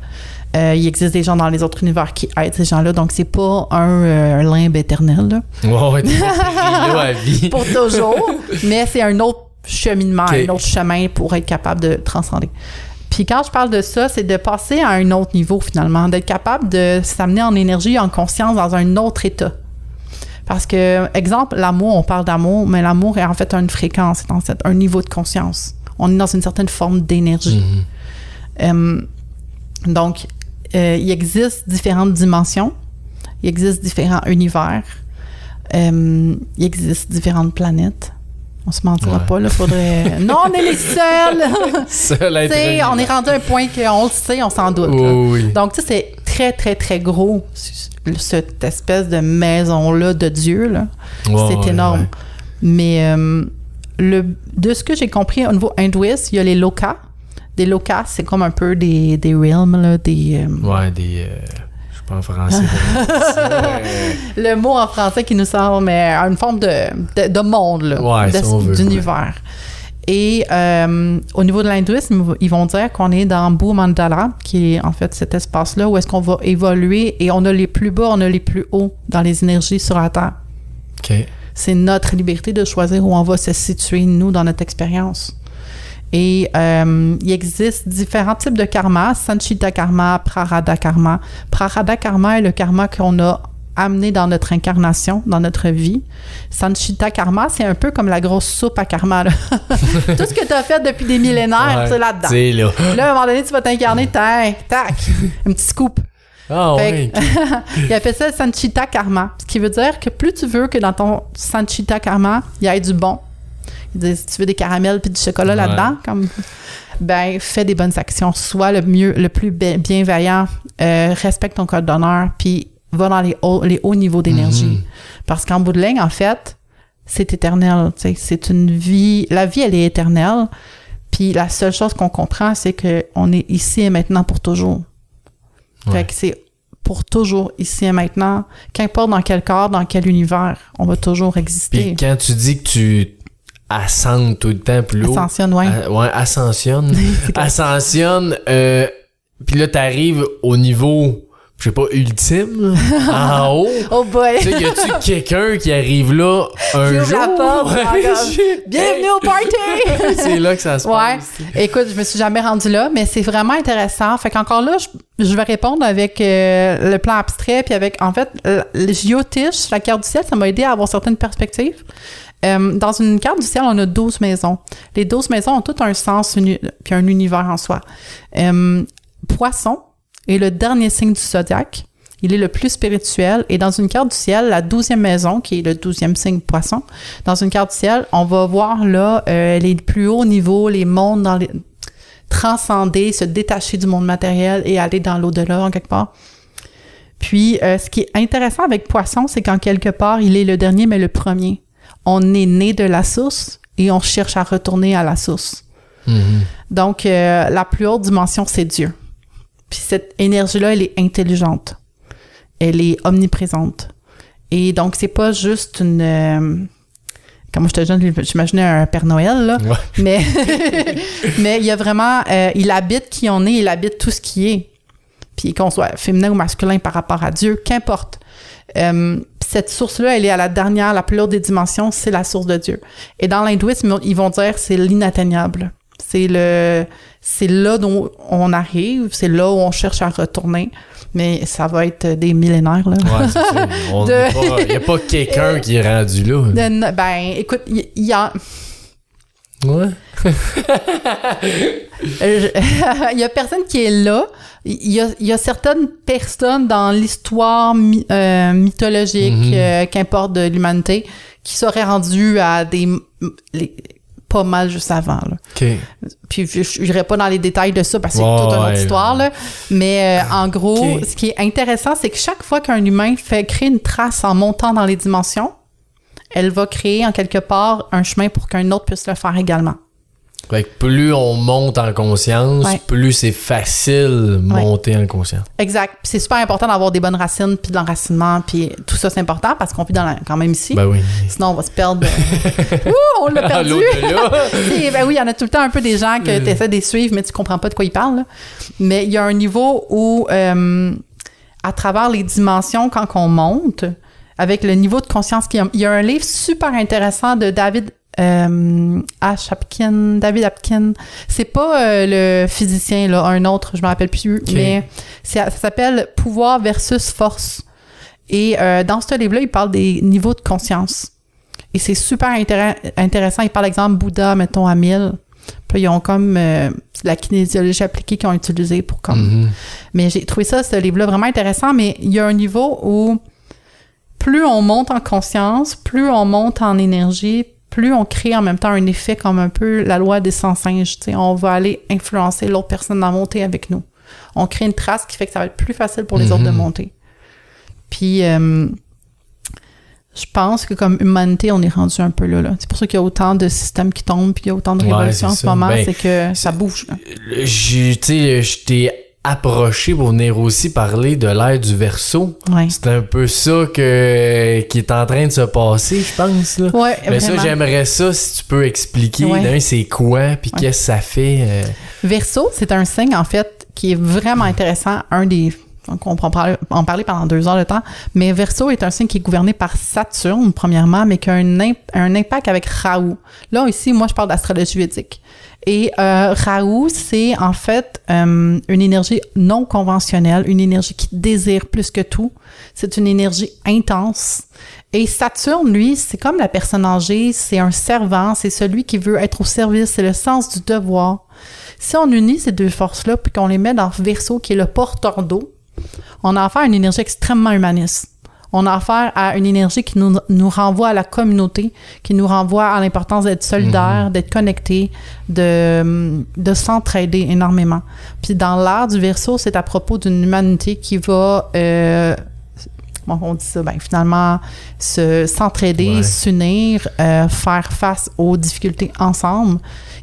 Il existe des gens dans les autres univers qui aident ces gens-là, donc c'est pas un limbe éternel. Là. Wow, t'es là à vie. Pour toujours, mais c'est un autre cheminement, un autre chemin pour être capable de transcender. Puis quand je parle de ça, c'est de passer à un autre niveau finalement, d'être capable de s'amener en énergie, en conscience, dans un autre état. Parce que, exemple, l'amour, on parle d'amour, mais l'amour est en fait une fréquence, c'est en fait un niveau de conscience. On est dans une certaine forme d'énergie. Donc, il existe différentes dimensions, il existe différents univers, il existe différentes planètes. On se mentira pas, là, faudrait... Non, on est les seuls! On est rendu à un point qu'on le sait, on s'en doute. Donc, tu sais, c'est très, très, très gros, cette espèce de maison-là de Dieu, là. Oh, c'est énorme. Ouais. Mais de ce que j'ai compris au niveau hindouiste, il y a les lokas. Des lokas, c'est comme un peu des realms, là, des... je sais pas en français. Le mot en français qui nous sort, mais une forme de monde, là, d'univers. Ouais. Et au niveau de l'hindouisme, ils vont dire qu'on est dans Bhumandala, qui est en fait cet espace-là où est-ce qu'on va évoluer et on a les plus bas, on a les plus hauts dans les énergies sur la Terre. Okay. C'est notre liberté de choisir où on va se situer, nous, dans notre expérience. Et il existe différents types de karma, Sanchita karma, Prarabdha karma. Prarabdha karma est le karma qu'on a amener dans notre incarnation, dans notre vie. Sanchita karma, c'est un peu comme la grosse soupe à karma. Là. Tout ce que tu as fait depuis des millénaires, c'est là-dedans. C'est là. Là, à un moment donné, tu vas t'incarner, tac, un petit scoop. Ah oui. Il appelle ça Sanchita karma, ce qui veut dire que plus tu veux que dans ton Sanchita karma, il y ait du bon. Ils disent, tu veux des caramels puis du chocolat là-dedans, comme, ben, fais des bonnes actions. Sois le mieux, le plus bienveillant, respecte ton code d'honneur, puis va dans les hauts niveaux d'énergie. Mm-hmm. Parce qu'en bout de ligne, en fait, c'est éternel. T'sais, c'est une vie. La vie, elle est éternelle. Puis la seule chose qu'on comprend, c'est qu'on est ici et maintenant pour toujours. Ouais. Fait que c'est pour toujours, ici et maintenant. Qu'importe dans quel corps, dans quel univers, on va toujours exister. Puis quand tu dis que tu ascendes tout le temps plus haut. Ascensionne, oui. Ascensionne. Ascensionne. Puis là, t'arrives au niveau... Je sais pas, ultime, en haut. Oh boy! Tu sais, y a-tu quelqu'un qui arrive là un jour? Bienvenue au party! C'est là que ça se passe. Écoute, je me suis jamais rendue là, mais c'est vraiment intéressant. Fait qu'encore là, je vais répondre avec le plan abstrait, puis avec, en fait, le Jyotish, la carte du ciel, ça m'a aidé à avoir certaines perspectives. Dans une carte du ciel, on a 12 maisons. Les 12 maisons ont tout un sens, puis un univers en soi. Poisson, et le dernier signe du zodiaque, il est le plus spirituel. Et dans une carte du ciel, la 12e maison, qui est le 12e signe Poisson, dans une carte du ciel, on va voir là les plus hauts niveaux, les mondes dans les... transcender, se détacher du monde matériel et aller dans l'au-delà en quelque part. Puis, ce qui est intéressant avec Poisson, c'est qu'en quelque part, il est le dernier, mais le premier. On est né de la source et on cherche à retourner à la source. Mm-hmm. Donc, la plus haute dimension, c'est Dieu. Puis cette énergie-là, elle est intelligente. Elle est omniprésente. Et donc, c'est pas juste une... comment je te donne, j'imaginais un Père Noël, là. Ouais. Mais il y a vraiment... il habite qui on est, il habite tout ce qui est. Puis qu'on soit féminin ou masculin par rapport à Dieu, qu'importe. Cette source-là, elle est à la dernière, la plus haute des dimensions, c'est la source de Dieu. Et dans l'hindouisme, ils vont dire c'est l'inatteignable. C'est là dont on arrive, c'est là où on cherche à retourner, mais ça va être des millénaires, là. Ouais, c'est ça. Il n'y a pas quelqu'un qui est rendu là. Ben, écoute, il y a... Ouais. Il y a personne qui est là. Il y a certaines personnes dans l'histoire mythologique, mm-hmm. Qu'importe de l'humanité, qui seraient rendues à des... pas mal juste avant, là. Okay. Puis je n'irai pas dans les détails de ça parce que c'est toute une autre histoire, là. Mais en gros, ce qui est intéressant, c'est que chaque fois qu'un humain crée une trace en montant dans les dimensions, elle va créer en quelque part un chemin pour qu'un autre puisse le faire également. Fait que plus on monte en conscience, plus c'est facile monter en conscience. Exact. Puis c'est super important d'avoir des bonnes racines, puis de l'enracinement, puis tout ça, c'est important parce qu'on vit quand même ici. Ben oui. Sinon, on va se perdre. Ouh, on l'a perdu! Et ben oui, il y en a tout le temps un peu des gens que tu essaies de les suivre, mais tu comprends pas de quoi ils parlent. Là. Mais il y a un niveau où, à travers les dimensions, quand on monte, avec le niveau de conscience qu'il y a... Il y a un livre super intéressant de David Hawkins. C'est pas le physicien, là, un autre, je me rappelle plus, mais ça s'appelle « Pouvoir versus Force ». Et dans ce livre-là, il parle des niveaux de conscience. Et c'est super intéressant. Il parle, par exemple, Bouddha, mettons, à 1000. Puis ils ont comme la kinésiologie appliquée qu'ils ont utilisée pour comme... Mm-hmm. Mais j'ai trouvé ce livre-là, vraiment intéressant. Mais il y a un niveau où plus on monte en conscience, plus on monte en énergie, plus on crée en même temps un effet comme un peu la loi des 100 singes. T'sais, on va aller influencer l'autre personne à monter avec nous. On crée une trace qui fait que ça va être plus facile pour les autres de monter. Puis, je pense que comme humanité, on est rendu un peu là. C'est pour ça qu'il y a autant de systèmes qui tombent puis il y a autant de révolutions en ce moment. Ben, c'est que ça bouge. Je t'ai approché pour venir aussi parler de l'ère du Verseau. Ouais. C'est un peu ça qui est en train de se passer, je pense. Là. Ouais, mais vraiment. Ça, j'aimerais ça, si tu peux expliquer. D'un, c'est quoi, puis qu'est-ce que ça fait? Verseau, c'est un signe, en fait, qui est vraiment intéressant. Un des Donc, on pourra en parler pendant 2 heures de temps. Mais Verseau est un signe qui est gouverné par Saturne, premièrement, mais qui a un impact avec Rahu. Là, ici, moi, je parle d'astrologie védique. Et Rahu, c'est en fait une énergie non conventionnelle, une énergie qui désire plus que tout. C'est une énergie intense. Et Saturne, lui, c'est comme la personne âgée, c'est un servant, c'est celui qui veut être au service, c'est le sens du devoir. Si on unit ces deux forces-là puis qu'on les met dans Verseau, qui est le porteur d'eau, on a affaire à une énergie extrêmement humaniste. On a affaire à une énergie qui nous renvoie à la communauté, qui nous renvoie à l'importance d'être solidaire, d'être connecté, de s'entraider énormément. Puis dans l'art du Verseau, c'est à propos d'une humanité qui va, on dit ça, finalement, s'entraider, s'unir, faire face aux difficultés ensemble,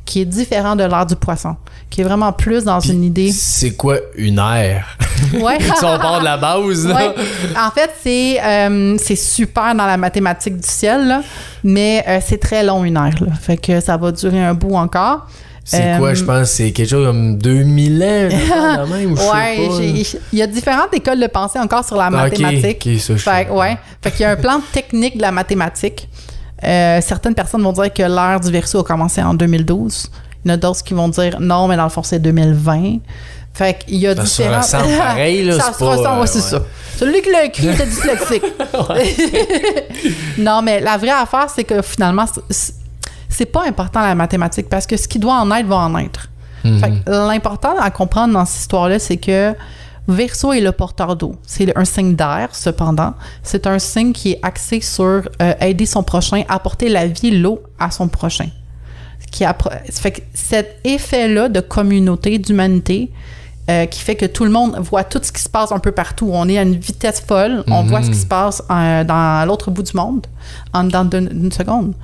qui est différent de l'ère du Poisson, qui est vraiment plus dans une idée... C'est quoi une ère? Ouais. Tu pars de la base, là? Ouais. En fait, c'est super dans la mathématique du ciel, là, mais c'est très long, une ère. Là. Fait que ça va durer un bout encore. C'est quoi, je pense? C'est quelque chose comme 2000 ans, quand même, ou je sais pas. Il y a différentes écoles de pensée encore sur la mathématique. Okay, ça, fait, fait qu'il y a un plan technique de la mathématique. Certaines personnes vont dire que l'ère du Verseau a commencé en 2012. Il y en a d'autres qui vont dire non, mais dans le fond, c'est 2020. Fait qu'il y a différents... Ça se ressemble pareil, là. Ça se ressemble, c'est ça. Celui qui l'a écrit était dyslexique. Non, mais la vraie affaire, c'est que finalement, c'est pas important la mathématique parce que ce qui doit en être va en être. Mm-hmm. Fait que l'important à comprendre dans cette histoire-là, c'est que Verseau est le porteur d'eau. C'est un signe d'air, cependant. C'est un signe qui est axé sur aider son prochain, apporter la vie, l'eau à son prochain. Fait que cet effet-là de communauté, d'humanité, qui fait que tout le monde voit tout ce qui se passe un peu partout. On est à une vitesse folle. On voit ce qui se passe dans l'autre bout du monde en dedans d'une seconde.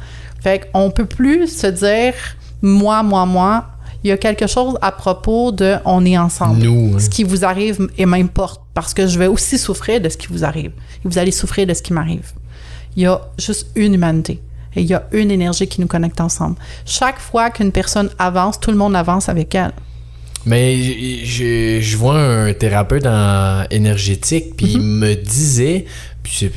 Fait qu'on peut plus se dire « moi, moi, moi ». Il y a quelque chose à propos de « on est ensemble ». Nous, hein. Ce qui vous arrive m'importe parce que je vais aussi souffrir de ce qui vous arrive. Et vous allez souffrir de ce qui m'arrive. Il y a juste une humanité. Et il y a une énergie qui nous connecte ensemble. Chaque fois qu'une personne avance, tout le monde avance avec elle. Mais je vois un thérapeute énergétique, puis il me disait, puis c'est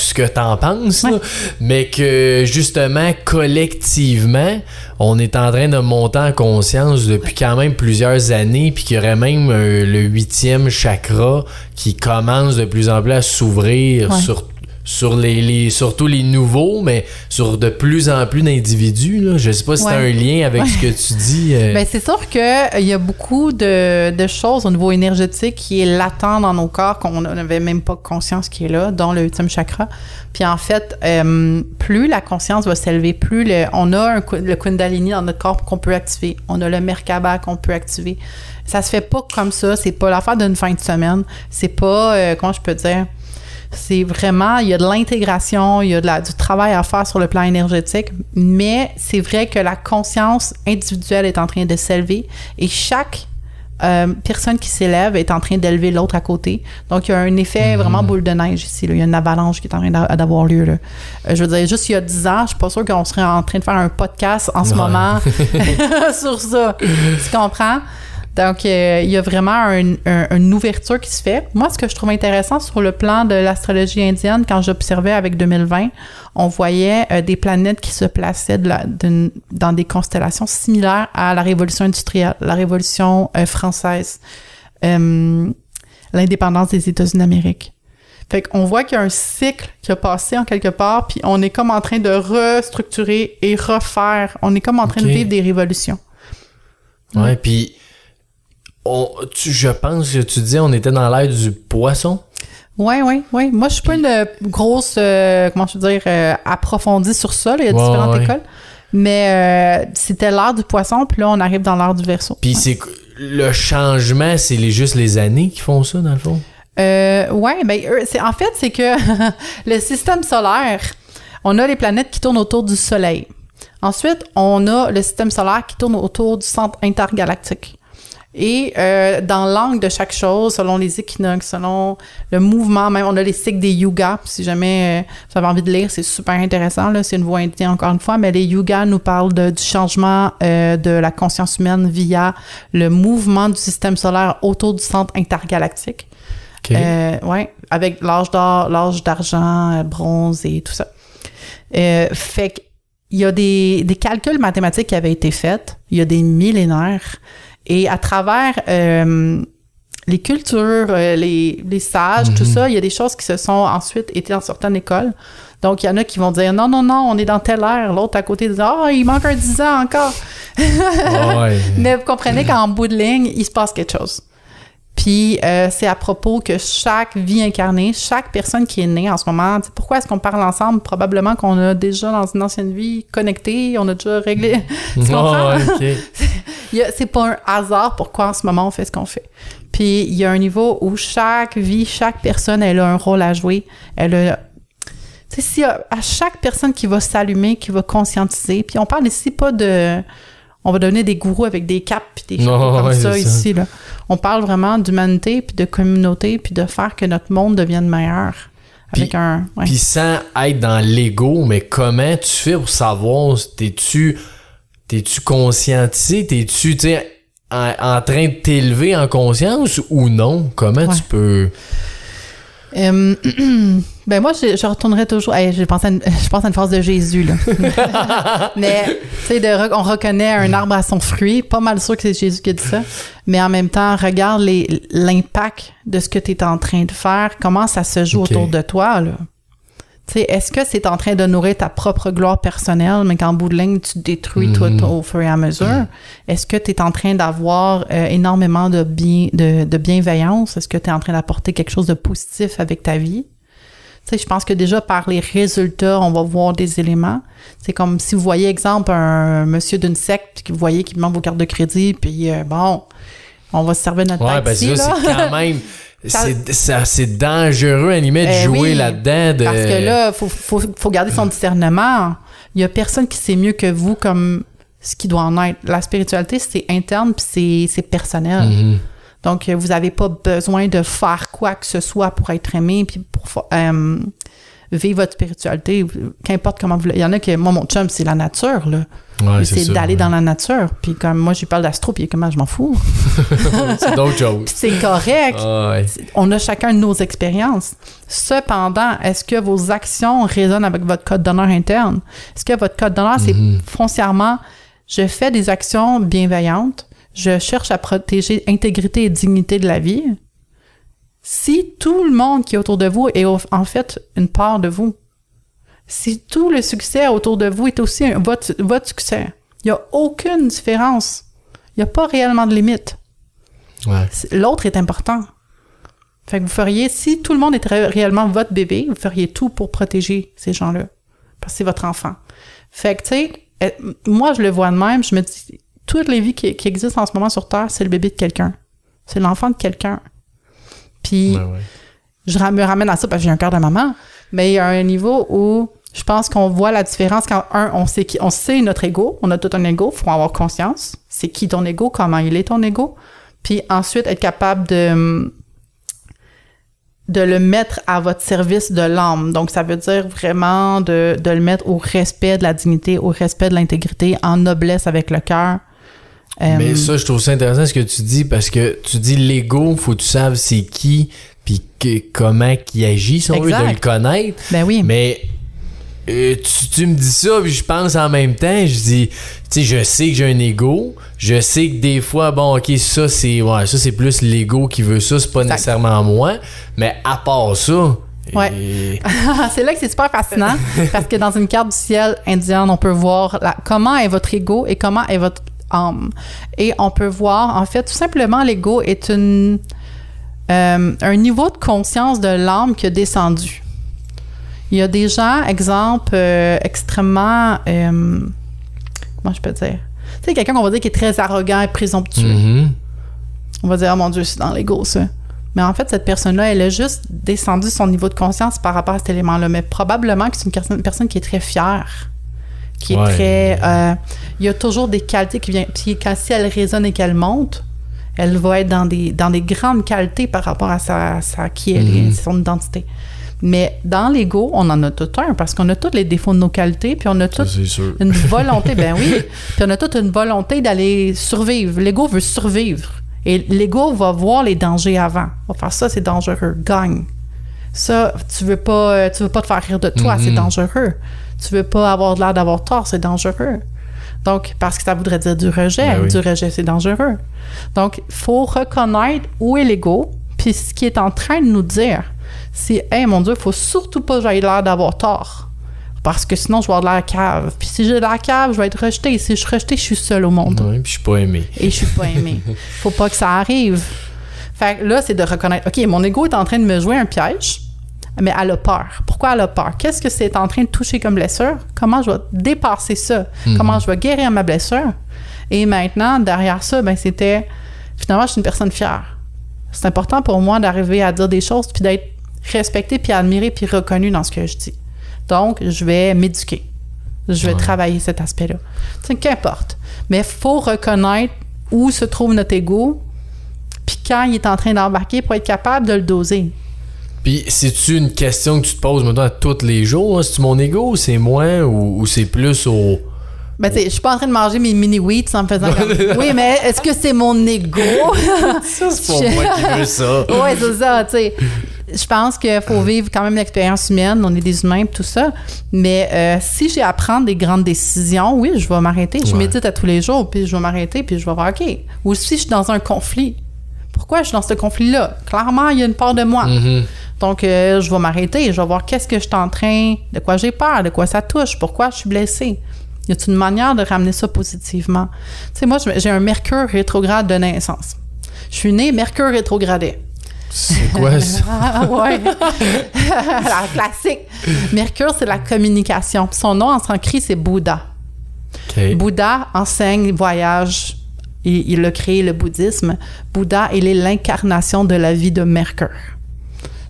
ce que t'en penses, là, mais que justement, collectivement, on est en train de monter en conscience depuis quand même plusieurs années, puis qu'il y aurait même le 8e chakra qui commence de plus en plus à s'ouvrir sur surtout les nouveaux, mais sur de plus en plus d'individus. Là. Je sais pas si t'as un lien avec ce que tu dis. Ben, c'est sûr que il y a beaucoup de choses au niveau énergétique qui est latent dans nos corps, qu'on n'avait même pas conscience qui est là, dont le 8e chakra. Puis en fait, plus la conscience va s'élever, plus on a le Kundalini dans notre corps qu'on peut activer. On a le Merkaba qu'on peut activer. Ça se fait pas comme ça. C'est pas l'affaire d'une fin de semaine. C'est pas... comment je peux dire... C'est vraiment, il y a de l'intégration, il y a du travail à faire sur le plan énergétique, mais c'est vrai que la conscience individuelle est en train de s'élever et chaque personne qui s'élève est en train d'élever l'autre à côté. Donc, il y a un effet vraiment boule de neige ici. Là. Il y a une avalanche qui est en train d'avoir lieu. Là. Je veux dire, juste il y a 10 ans, je ne suis pas sûre qu'on serait en train de faire un podcast en ce moment sur ça. Tu comprends? Donc, il y a vraiment une ouverture qui se fait. Moi, ce que je trouve intéressant sur le plan de l'astrologie indienne, quand j'observais avec 2020, on voyait des planètes qui se plaçaient dans des constellations similaires à la Révolution industrielle, la Révolution française, l'indépendance des États-Unis d'Amérique. Fait qu'on voit qu'il y a un cycle qui a passé en quelque part, puis on est comme en train de restructurer et refaire. On est comme en train de vivre des révolutions. Ouais, puis... je pense que tu dis on était dans l'ère du poisson. Oui. Moi, je suis pas une grosse, approfondie sur ça. Là. Il y a différentes écoles. Mais c'était l'ère du poisson, puis là, on arrive dans l'ère du Verseau. Puis c'est le changement, c'est juste les années qui font ça, dans le fond? C'est que le système solaire, on a les planètes qui tournent autour du Soleil. Ensuite, on a le système solaire qui tourne autour du centre intergalactique. Et dans l'angle de chaque chose, selon les équinoxes, selon le mouvement, même on a les cycles des yugas. Si jamais vous avez envie de lire, c'est super intéressant. Là, c'est une voie indienne encore une fois, mais les yugas nous parlent du changement de la conscience humaine via le mouvement du système solaire autour du centre intergalactique. Okay. Ouais, avec l'âge d'or, l'âge d'argent, bronze et tout ça. Fait qu'il y a des calculs mathématiques qui avaient été faits, il y a des millénaires, et à travers les cultures, les sages, tout ça, il y a des choses qui se sont ensuite été dans certaines écoles. Donc, il y en a qui vont dire « Non, non, non, on est dans telle ère. » L'autre à côté dit « Ah, il manque un 10 ans encore. Oh, » ouais. Mais vous comprenez qu'en bout de ligne, il se passe quelque chose. Puis, c'est à propos que chaque vie incarnée, chaque personne qui est née en ce moment, pourquoi est-ce qu'on parle ensemble? Probablement qu'on a déjà, dans une ancienne vie, connecté, on a déjà réglé. Tu comprends? Oh, okay. C'est pas un hasard pourquoi en ce moment on fait ce qu'on fait. Puis, il y a un niveau où chaque vie, chaque personne, elle a un rôle à jouer. Elle a... Tu sais, si à chaque personne qui va s'allumer, qui va conscientiser, puis on parle ici pas de... On va devenir des gourous avec des capes puis des choses comme ça ici. Là. On parle vraiment d'humanité puis de communauté puis de faire que notre monde devienne meilleur. Avec puis, puis sans être dans l'ego, mais comment tu fais pour savoir, t'es-tu conscientisé, t'es-tu en train de t'élever en conscience ou non? Comment tu peux... Ben moi, je retournerais toujours... Hey, je pense à une phrase de Jésus, là. Mais, tu sais, on reconnaît un arbre à son fruit. Pas mal sûr que c'est Jésus qui a dit ça. Mais en même temps, regarde l'impact de ce que tu es en train de faire. Comment ça se joue autour de toi, là. Tu sais, est-ce que c'est en train de nourrir ta propre gloire personnelle, mais qu'en bout de ligne, tu te détruis toi au fur et à mesure? Est-ce que tu es en train d'avoir énormément de bienveillance? Est-ce que tu es en train d'apporter quelque chose de positif avec ta vie? Tu sais, je pense que déjà, par les résultats, on va voir des éléments. C'est comme si vous voyez, exemple, un monsieur d'une secte, que vous voyez qu'il demande vos cartes de crédit, puis bon, on va se servir de notre taxi, ben là. C'est quand même... c'est dangereux, à limite, de jouer là-dedans. Parce que là, il faut garder son discernement. Il n'y a personne qui sait mieux que vous comme ce qui doit en être. La spiritualité, c'est interne puis c'est personnel. Donc, vous n'avez pas besoin de faire quoi que ce soit pour être aimé puis pour vivre votre spiritualité, qu'importe comment vous... Il y en a qui... Moi, mon chum, c'est la nature, là. Ouais, c'est d'aller dans la nature. Puis comme moi, je parle d'astro, puis comment je m'en fous. C'est d'autres choses. C'est correct. On a chacun nos expériences. Cependant, est-ce que vos actions résonnent avec votre code d'honneur interne? Est-ce que votre code d'honneur, c'est foncièrement, je fais des actions bienveillantes, je cherche à protéger l'intégrité et dignité de la vie? Si tout le monde qui est autour de vous est en fait une part de vous, si tout le succès autour de vous est aussi votre succès, il n'y a aucune différence. Il n'y a pas réellement de limite. Ouais. L'autre est important. Fait que vous feriez, si tout le monde est réellement votre bébé, vous feriez tout pour protéger ces gens-là. Parce que c'est votre enfant. Fait que, tu sais, moi, je le vois de même, je me dis, toutes les vies qui existent en ce moment sur Terre, c'est le bébé de quelqu'un. C'est l'enfant de quelqu'un. Puis, je me ramène à ça parce que j'ai un cœur de maman, mais il y a un niveau où je pense qu'on voit la différence quand, on sait notre ego, on a tout un ego, il faut en avoir conscience. C'est qui ton ego, comment il est ton ego. Puis ensuite, être capable de le mettre à votre service de l'âme. Donc, ça veut dire vraiment de le mettre au respect de la dignité, au respect de l'intégrité, en noblesse avec le cœur. Mais ça, je trouve ça intéressant ce que tu dis, parce que tu dis l'ego, faut que tu saves c'est qui, puis comment qu'il agit, si on veut, de le connaître. Ben oui. Mais tu me dis ça, puis je pense en même temps, je dis, tu sais, je sais que j'ai un ego, je sais que des fois, bon, ok, ça c'est plus l'ego qui veut ça, c'est pas nécessairement moi, mais à part ça... C'est là que c'est super fascinant, parce que dans une carte du ciel indienne, on peut voir comment est votre ego et comment est votre... Et on peut voir, en fait, tout simplement, l'ego est un niveau de conscience de l'âme qui a descendu. Il y a des gens, exemple, extrêmement... comment je peux dire? Tu sais, quelqu'un qu'on va dire qui est très arrogant et présomptueux. On va dire, « Oh mon Dieu, c'est dans l'ego, ça. » Mais en fait, cette personne-là, elle a juste descendu son niveau de conscience par rapport à cet élément-là. Mais probablement que c'est une personne qui est très fière. Qui est très... il y a toujours des qualités qui viennent... Puis quand si elle résonne et qu'elle monte, elle va être dans des grandes qualités par rapport à qui elle est, son identité. Mais dans l'ego, on en a tout un, parce qu'on a tous les défauts de nos qualités, puis on a tous une volonté... ben oui! Puis on a toute une volonté d'aller survivre. L'ego veut survivre. Et l'ego va voir les dangers avant. Va faire ça, c'est dangereux. Gagne. Ça, tu veux pas te faire rire de toi, c'est dangereux. Tu veux pas avoir l'air d'avoir tort, c'est dangereux. Donc, parce que ça voudrait dire du rejet. Ben oui. Du rejet, c'est dangereux. Donc, il faut reconnaître où est l'ego, puis ce qu'il est en train de nous dire, c'est « Hey, mon Dieu, il faut surtout pas que j'aie l'air d'avoir tort, parce que sinon, je vais avoir de l'air cave. Puis si j'ai de l'air cave, je vais être rejetée. Et si je suis rejetée, je suis seule au monde. Oui, puis je suis pas aimée. Et je suis pas aimée. Faut pas que ça arrive. » Fait que là, c'est de reconnaître « OK, mon ego est en train de me jouer un piège, mais elle a peur. Pourquoi elle a peur? Qu'est-ce que c'est en train de toucher comme blessure? Comment je vais dépasser ça? Comment je vais guérir ma blessure? » Et maintenant, derrière ça, ben c'était... Finalement, je suis une personne fière. C'est important pour moi d'arriver à dire des choses puis d'être respectée, puis admirée, puis reconnue dans ce que je dis. Donc, je vais m'éduquer. Je vais travailler cet aspect-là. T'sais, qu'importe. Mais il faut reconnaître où se trouve notre ego puis quand il est en train d'embarquer pour être capable de le doser. Puis, c'est-tu une question que tu te poses maintenant à tous les jours? Hein? C'est-tu mon ego, c'est moi, ou c'est plus au... Ben, tu sais, je suis pas en train de manger mes mini-wheats en me faisant comme... Oui, mais est-ce que c'est mon ego? Ça, c'est pour moi qui veut ça. Oui, c'est ça, tu sais. Je pense qu'il faut vivre quand même l'expérience humaine. On est des humains et tout ça. Mais si j'ai à prendre des grandes décisions, oui, je vais m'arrêter. Je médite à tous les jours, puis je vais m'arrêter, puis je vais voir, OK. Ou si je suis dans un conflit, pourquoi je suis dans ce conflit-là? Clairement, il y a une part de moi. Mm-hmm. Donc, je vais m'arrêter. Je vais voir qu'est-ce que je suis en train... De quoi j'ai peur? De quoi ça touche? Pourquoi je suis blessée? Y a-t-il une manière de ramener ça positivement? Tu sais, moi, j'ai un Mercure rétrograde de naissance. Je suis née Mercure rétrogradé. C'est quoi ça? Ah, ouais. La classique. Mercure, c'est la communication. Son nom en sanskrit, c'est Bouddha. Okay. Bouddha enseigne, voyage. Il a créé le bouddhisme. Bouddha, il est l'incarnation de la vie de Mercure.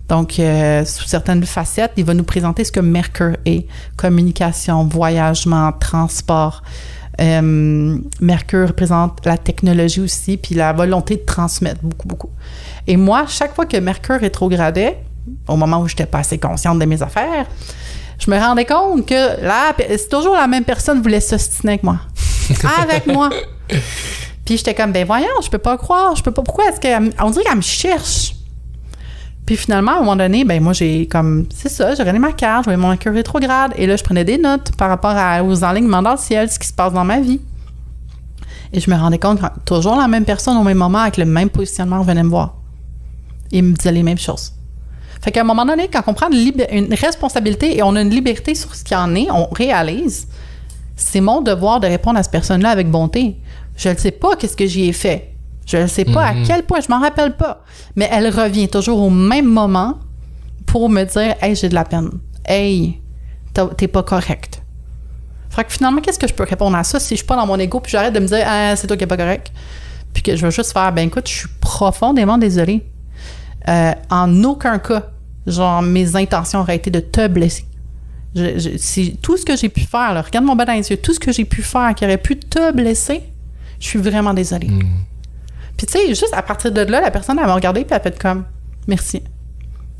Donc, sous certaines facettes, il va nous présenter ce que Mercure est. Communication, voyagement, transport. Mercure présente la technologie aussi, puis la volonté de transmettre beaucoup, beaucoup. Et moi, chaque fois que Mercure rétrogradait, au moment où je n'étais pas assez consciente de mes affaires, je me rendais compte que c'est toujours la même personne qui voulait s'ostiner avec moi. Avec moi. Puis j'étais comme, ben voyons, je peux pas croire, je peux pas. Pourquoi est-ce qu'on dirait qu'elle me cherche? Puis finalement, à un moment donné, ben moi, j'ai comme, c'est ça, j'ai regardé ma carte, j'avais mon Mercure rétrograde, et là, je prenais des notes par rapport aux enlignements dans le ciel, ce qui se passe dans ma vie. Et je me rendais compte que toujours la même personne au même moment, avec le même positionnement, venait me voir. Et me disait les mêmes choses. Fait qu'à un moment donné, quand on prend une responsabilité et on a une liberté sur ce qu'il y en est, on réalise, c'est mon devoir de répondre à cette personne-là avec bonté. Je ne sais pas qu'est-ce que j'y ai fait. Je ne sais pas à quel point, je m'en rappelle pas. Mais elle revient toujours au même moment pour me dire « Hey, j'ai de la peine. Hey, t'es pas correct. » Fait que finalement, qu'est-ce que je peux répondre à ça si je suis pas dans mon ego puis j'arrête de me dire « Ah, c'est toi qui n'es pas correct. » Puis que je veux juste faire « Ben écoute, je suis profondément désolée. En aucun cas, genre, mes intentions auraient été de te blesser. » Tout ce que j'ai pu faire, là, regarde mon bas dans les yeux, tout ce que j'ai pu faire qui aurait pu te blesser, je suis vraiment désolée. » Puis tu sais, juste à partir de là, la personne, elle m'a regardé puis elle fait comme « Merci. »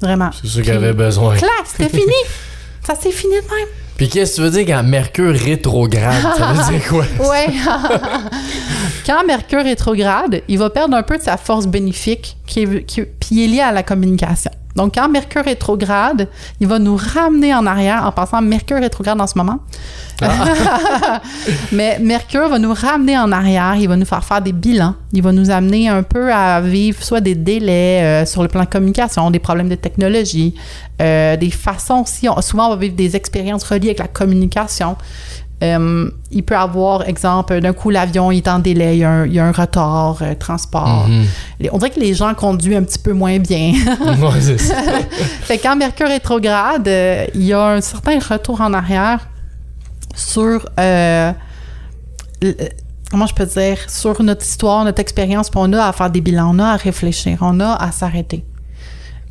Vraiment. C'est ce qu'elle avait besoin. Clac, c'était fini. Ça s'est fini de même. Puis qu'est-ce que tu veux dire quand Mercure rétrograde? Ça veut dire quoi? Oui. Quand Mercure rétrograde, il va perdre un peu de sa force bénéfique qui est liée à la communication. Donc, quand Mercure rétrograde, il va nous ramener en arrière en pensant Mercure rétrograde en ce moment. Ah. Mais Mercure va nous ramener en arrière, il va nous faire des bilans, il va nous amener un peu à vivre soit des délais sur le plan de communication, des problèmes de technologie, des façons aussi. Souvent, on va vivre des expériences reliées avec la communication. Il peut avoir, exemple, d'un coup, l'avion il est en délai, il y a un retard, transport. Mm-hmm. On dirait que les gens conduisent un petit peu moins bien. Ouais, c'est ça. Fait que quand Mercure rétrograde, il y a un certain retour en arrière sur, comment je peux dire, sur notre histoire, notre expérience, puis on a à faire des bilans, on a à réfléchir, on a à s'arrêter.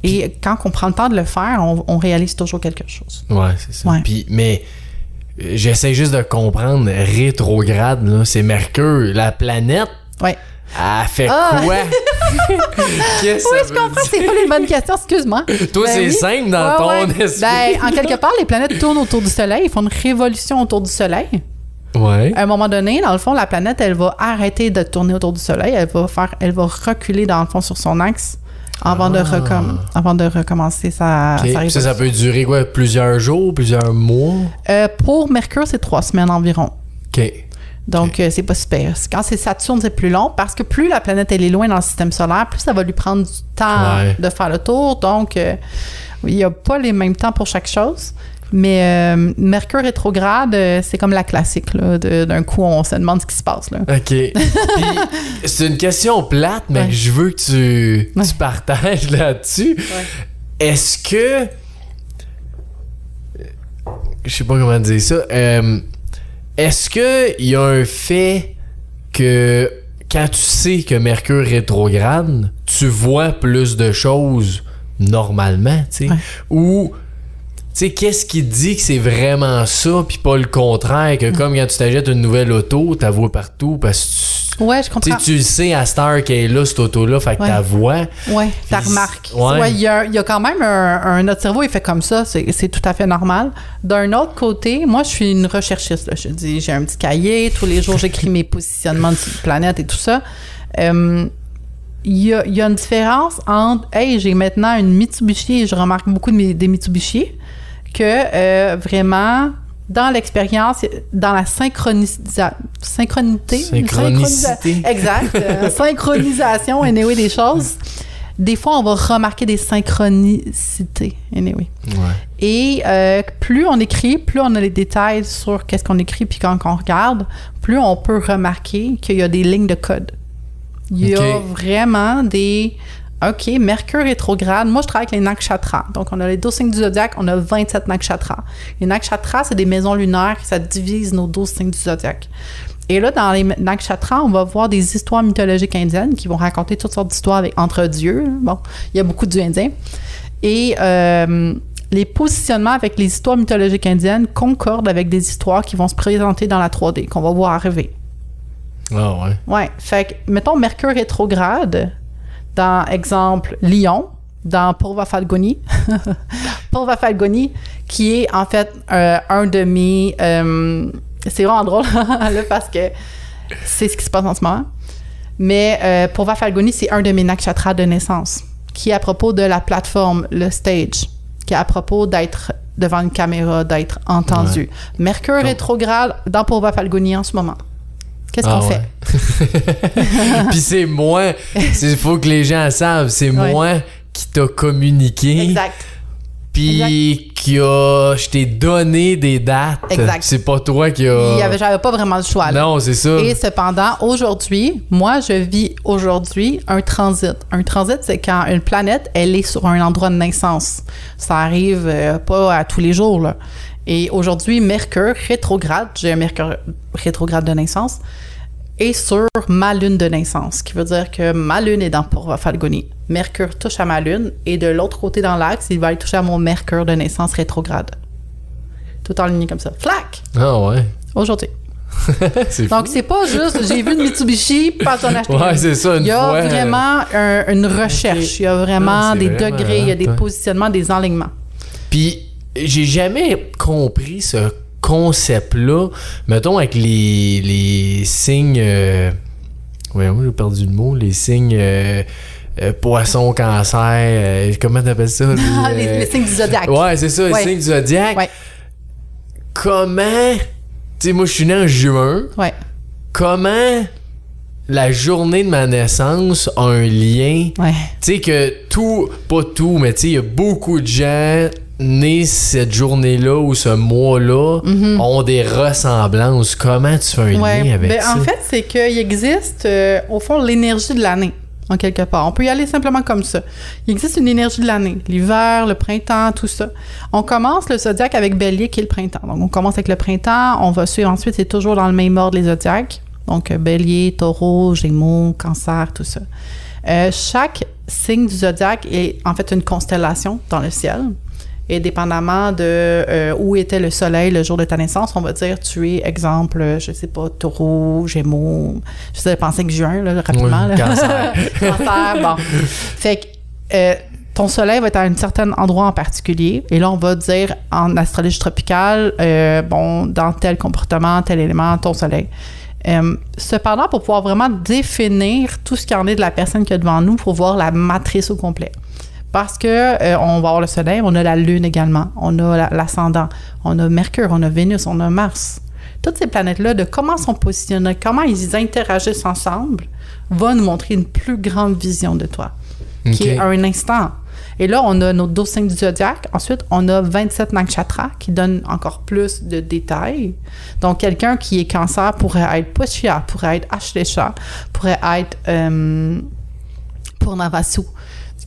Et quand on prend le temps de le faire, on réalise toujours quelque chose. Oui, c'est ça. Ouais. Puis, mais... J'essaie juste de comprendre, rétrograde, là, c'est Mercure, la planète. Ouais. Elle fait quoi? Qu'est-ce que je comprends, c'est pas les bonnes questions, excuse-moi. Toi, ben, c'est oui. Simple dans ton esprit. Ben, en quelque part, les planètes tournent autour du Soleil, ils font une révolution autour du Soleil. Ouais. À un moment donné, dans le fond, la planète, elle va arrêter de tourner autour du soleil, elle va reculer dans le fond sur son axe avant de recommencer sa rotation. Ça peut durer quoi, plusieurs jours, plusieurs mois? Pour Mercure, c'est 3 semaines environ. OK. Donc, c'est pas super. Quand c'est Saturne, c'est plus long parce que plus la planète elle est loin dans le système solaire, plus ça va lui prendre du temps de faire le tour. Donc, il n'y a pas les mêmes temps pour chaque chose. Mais Mercure rétrograde, c'est comme la classique. Là, d'un coup, on se demande ce qui se passe. Là. OK. Puis, c'est une question plate, mais je veux que tu partages là-dessus. Ouais. Est-ce que... Je sais pas comment dire ça. Est-ce qu'il y a un fait que quand tu sais que Mercure rétrograde, tu vois plus de choses normalement, tu sais? Ou... Tu sais, qu'est-ce qui dit que c'est vraiment ça, puis pas le contraire, que comme quand tu t'achètes une nouvelle auto, t'as vois partout parce que je comprends. Tu le sais à cette heure qu'elle est là, cette auto-là, fait que t'as vois. Ouais, t'as remarque. Il y a quand même notre cerveau, il fait comme ça, c'est tout à fait normal. D'un autre côté, moi, je suis une recherchiste, là. Je dis, j'ai un petit cahier, tous les jours, j'écris mes positionnements de planète et tout ça. Il y a une différence entre, j'ai maintenant une Mitsubishi et je remarque beaucoup des Mitsubishi. Que vraiment, dans l'expérience, dans la synchronicité. Exact. Synchronisation, des choses. Des fois, on va remarquer des synchronicités, Ouais. Et plus on écrit, plus on a les détails sur qu'est-ce qu'on écrit, puis quand on regarde, plus on peut remarquer qu'il y a des lignes de code. Il y a vraiment des... OK, Mercure rétrograde. Moi, je travaille avec les Nakshatras. Donc, on a les 12 signes du zodiaque, on a 27 Nakshatras. Les Nakshatras, c'est des maisons lunaires, ça divise nos 12 signes du zodiaque. Et là, dans les Nakshatras, on va voir des histoires mythologiques indiennes qui vont raconter toutes sortes d'histoires entre dieux. Bon, il y a beaucoup de dieux indiens. Et les positionnements avec les histoires mythologiques indiennes concordent avec des histoires qui vont se présenter dans la 3D, qu'on va voir arriver. Ah ouais? Ouais. Fait que, mettons, Mercure rétrograde... Dans, exemple, Lyon, dans Pūrva Phalgunī. Pūrva Phalgunī, qui est en fait un de mes... c'est vraiment drôle, là, parce que c'est ce qui se passe en ce moment. Mais Pūrva Phalgunī, c'est un de mes nakshatras de naissance, qui est à propos de la plateforme, le stage, qui est à propos d'être devant une caméra, d'être entendu. Ouais. Mercure rétrograde dans Pūrva Phalgunī en ce moment. Qu'est-ce qu'on fait? Puis c'est moi, il faut que les gens savent, c'est moi qui t'a communiqué. Exact. Puis je t'ai donné des dates. Exact. C'est pas toi qui a... J'avais pas vraiment le choix. Là. Non, c'est ça. Et cependant, aujourd'hui, moi, je vis aujourd'hui un transit. Un transit, c'est quand une planète, elle est sur un endroit de naissance. Ça arrive pas à tous les jours, là. Et aujourd'hui, Mercure rétrograde, j'ai un Mercure rétrograde de naissance, est sur ma lune de naissance, ce qui veut dire que ma lune est dans Pūrva Phalgunī. Mercure touche à ma lune, et de l'autre côté dans l'axe, il va aller toucher à mon Mercure de naissance rétrograde. Tout en ligne comme ça. Flac! Ah ouais? Aujourd'hui. Donc, c'est pas juste j'ai vu une Mitsubishi, pas ton acheter. Ouais, c'est ça, une fois. Il y a vraiment une recherche, il y a vraiment des degrés, il y a des positionnements, des enlignements. Puis, j'ai jamais compris ce concept-là. Mettons, avec les signes... j'ai perdu le mot. Les signes Poisson, Cancer... comment t'appelles ça? Les signes du zodiaque. Ouais, c'est ça, les signes du zodiaque. Ouais. Comment... Tu sais, moi, je suis né en juin. Ouais. Comment... La journée de ma naissance a un lien. Ouais. Tu sais que tout... Pas tout, mais tu sais, il y a beaucoup de gens... nés cette journée-là ou ce mois-là ont des ressemblances. Comment tu fais un lien avec ça? En fait, c'est qu'il existe, au fond, l'énergie de l'année, en quelque part. On peut y aller simplement comme ça. Il existe une énergie de l'année. L'hiver, le printemps, tout ça. On commence le zodiaque avec Bélier, qui est le printemps. Donc, on commence avec le printemps. On va suivre ensuite. C'est toujours dans le même ordre, les zodiaques. Donc, Bélier, Taureau, Gémeaux, Cancer, tout ça. Chaque signe du zodiaque est, en fait, une constellation dans le ciel. Et dépendamment de où était le soleil le jour de ta naissance, on va dire tu es, exemple, je sais pas, Taureau, Gémeaux, je pensais que juin, là, rapidement. Cancer. Cancer, bon. Fait que ton soleil va être à un certain endroit en particulier. Et là, on va dire en astrologie tropicale, bon, dans tel comportement, tel élément, ton soleil. Cependant, pour pouvoir vraiment définir tout ce qu'il en est de la personne qu'il y a devant nous, pour voir la matrice au complet. Parce qu'on va avoir le soleil, on a la lune également, on a l'ascendant, on a Mercure, on a Vénus, on a Mars. Toutes ces planètes-là, de comment sont positionnées, comment ils interagissent ensemble, va nous montrer une plus grande vision de toi, qui est à un instant. Et là, on a nos 12 signes du zodiaque. Ensuite, on a 27 nakshatras qui donnent encore plus de détails. Donc, quelqu'un qui est cancer pourrait être Pushya, pourrait être Ashlesha, pourrait être Purnavasu,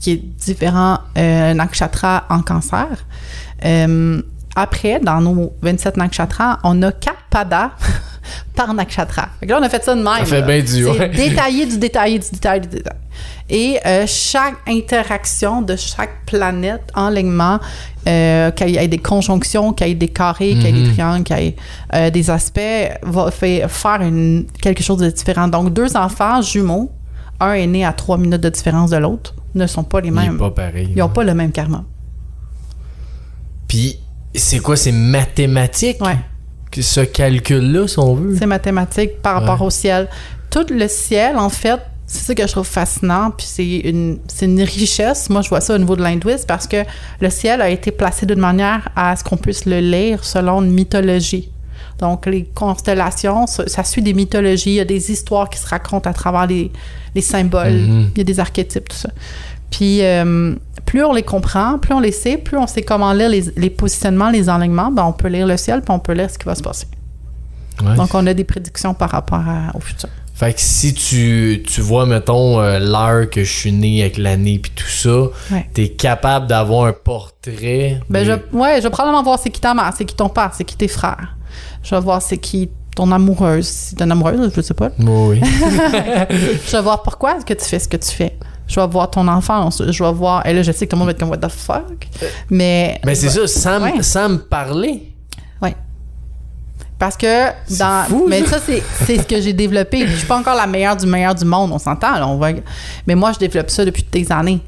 qui est différent nakshatra en cancer. Après, dans nos 27 nakshatras, on a 4 padas par nakshatra. Fait que là, on a fait ça de même. Ça fait bien du détaillé, du détaillé, du détail, du détail. Et chaque interaction de chaque planète en alignement, qu'il y ait des conjonctions, qu'il y ait des carrés, qu'il y ait des triangles, qu'il y ait des aspects, va faire quelque chose de différent. Donc, 2 enfants jumeaux, un est né à 3 minutes de différence de l'autre, ne sont pas les mêmes. Il est pas pareil, ils n'ont pas le même karma. Puis, c'est quoi? C'est mathématique? Ouais. Ce calcul-là, si on veut. C'est mathématique par rapport au ciel. Tout le ciel, en fait, c'est ça que je trouve fascinant, puis c'est une richesse. Moi, je vois ça au niveau de l'hindouisme parce que le ciel a été placé d'une manière à ce qu'on puisse le lire selon une mythologie. Donc, les constellations, ça suit des mythologies. Il y a des histoires qui se racontent à travers les symboles. Il y a des archétypes, tout ça. Puis, plus on les comprend, plus on les sait, plus on sait comment lire les positionnements, les enlignements, ben on peut lire le ciel puis on peut lire ce qui va se passer. Ouais. Donc, on a des prédictions par rapport au futur. Fait que si tu vois, mettons, l'heure que je suis né avec l'année puis tout ça, t'es capable d'avoir un portrait. Ben, je vais probablement voir c'est qui ta mère, c'est qui ton père, c'est qui tes frères. Je vais voir c'est qui ton amoureuse, si t'es une amoureuse, je sais pas. Oui. Je vais voir pourquoi est-ce que tu fais ce que tu fais. Je vais voir ton enfance, je vais voir... Et là, je sais que tout le monde va être comme « What the fuck? » Mais c'est ça, sans me parler. Oui. Parce que... Fou, mais ça, c'est ce que j'ai développé. Je suis pas encore la meilleure du monde, on s'entend. Là, mais moi, je développe ça depuis des années.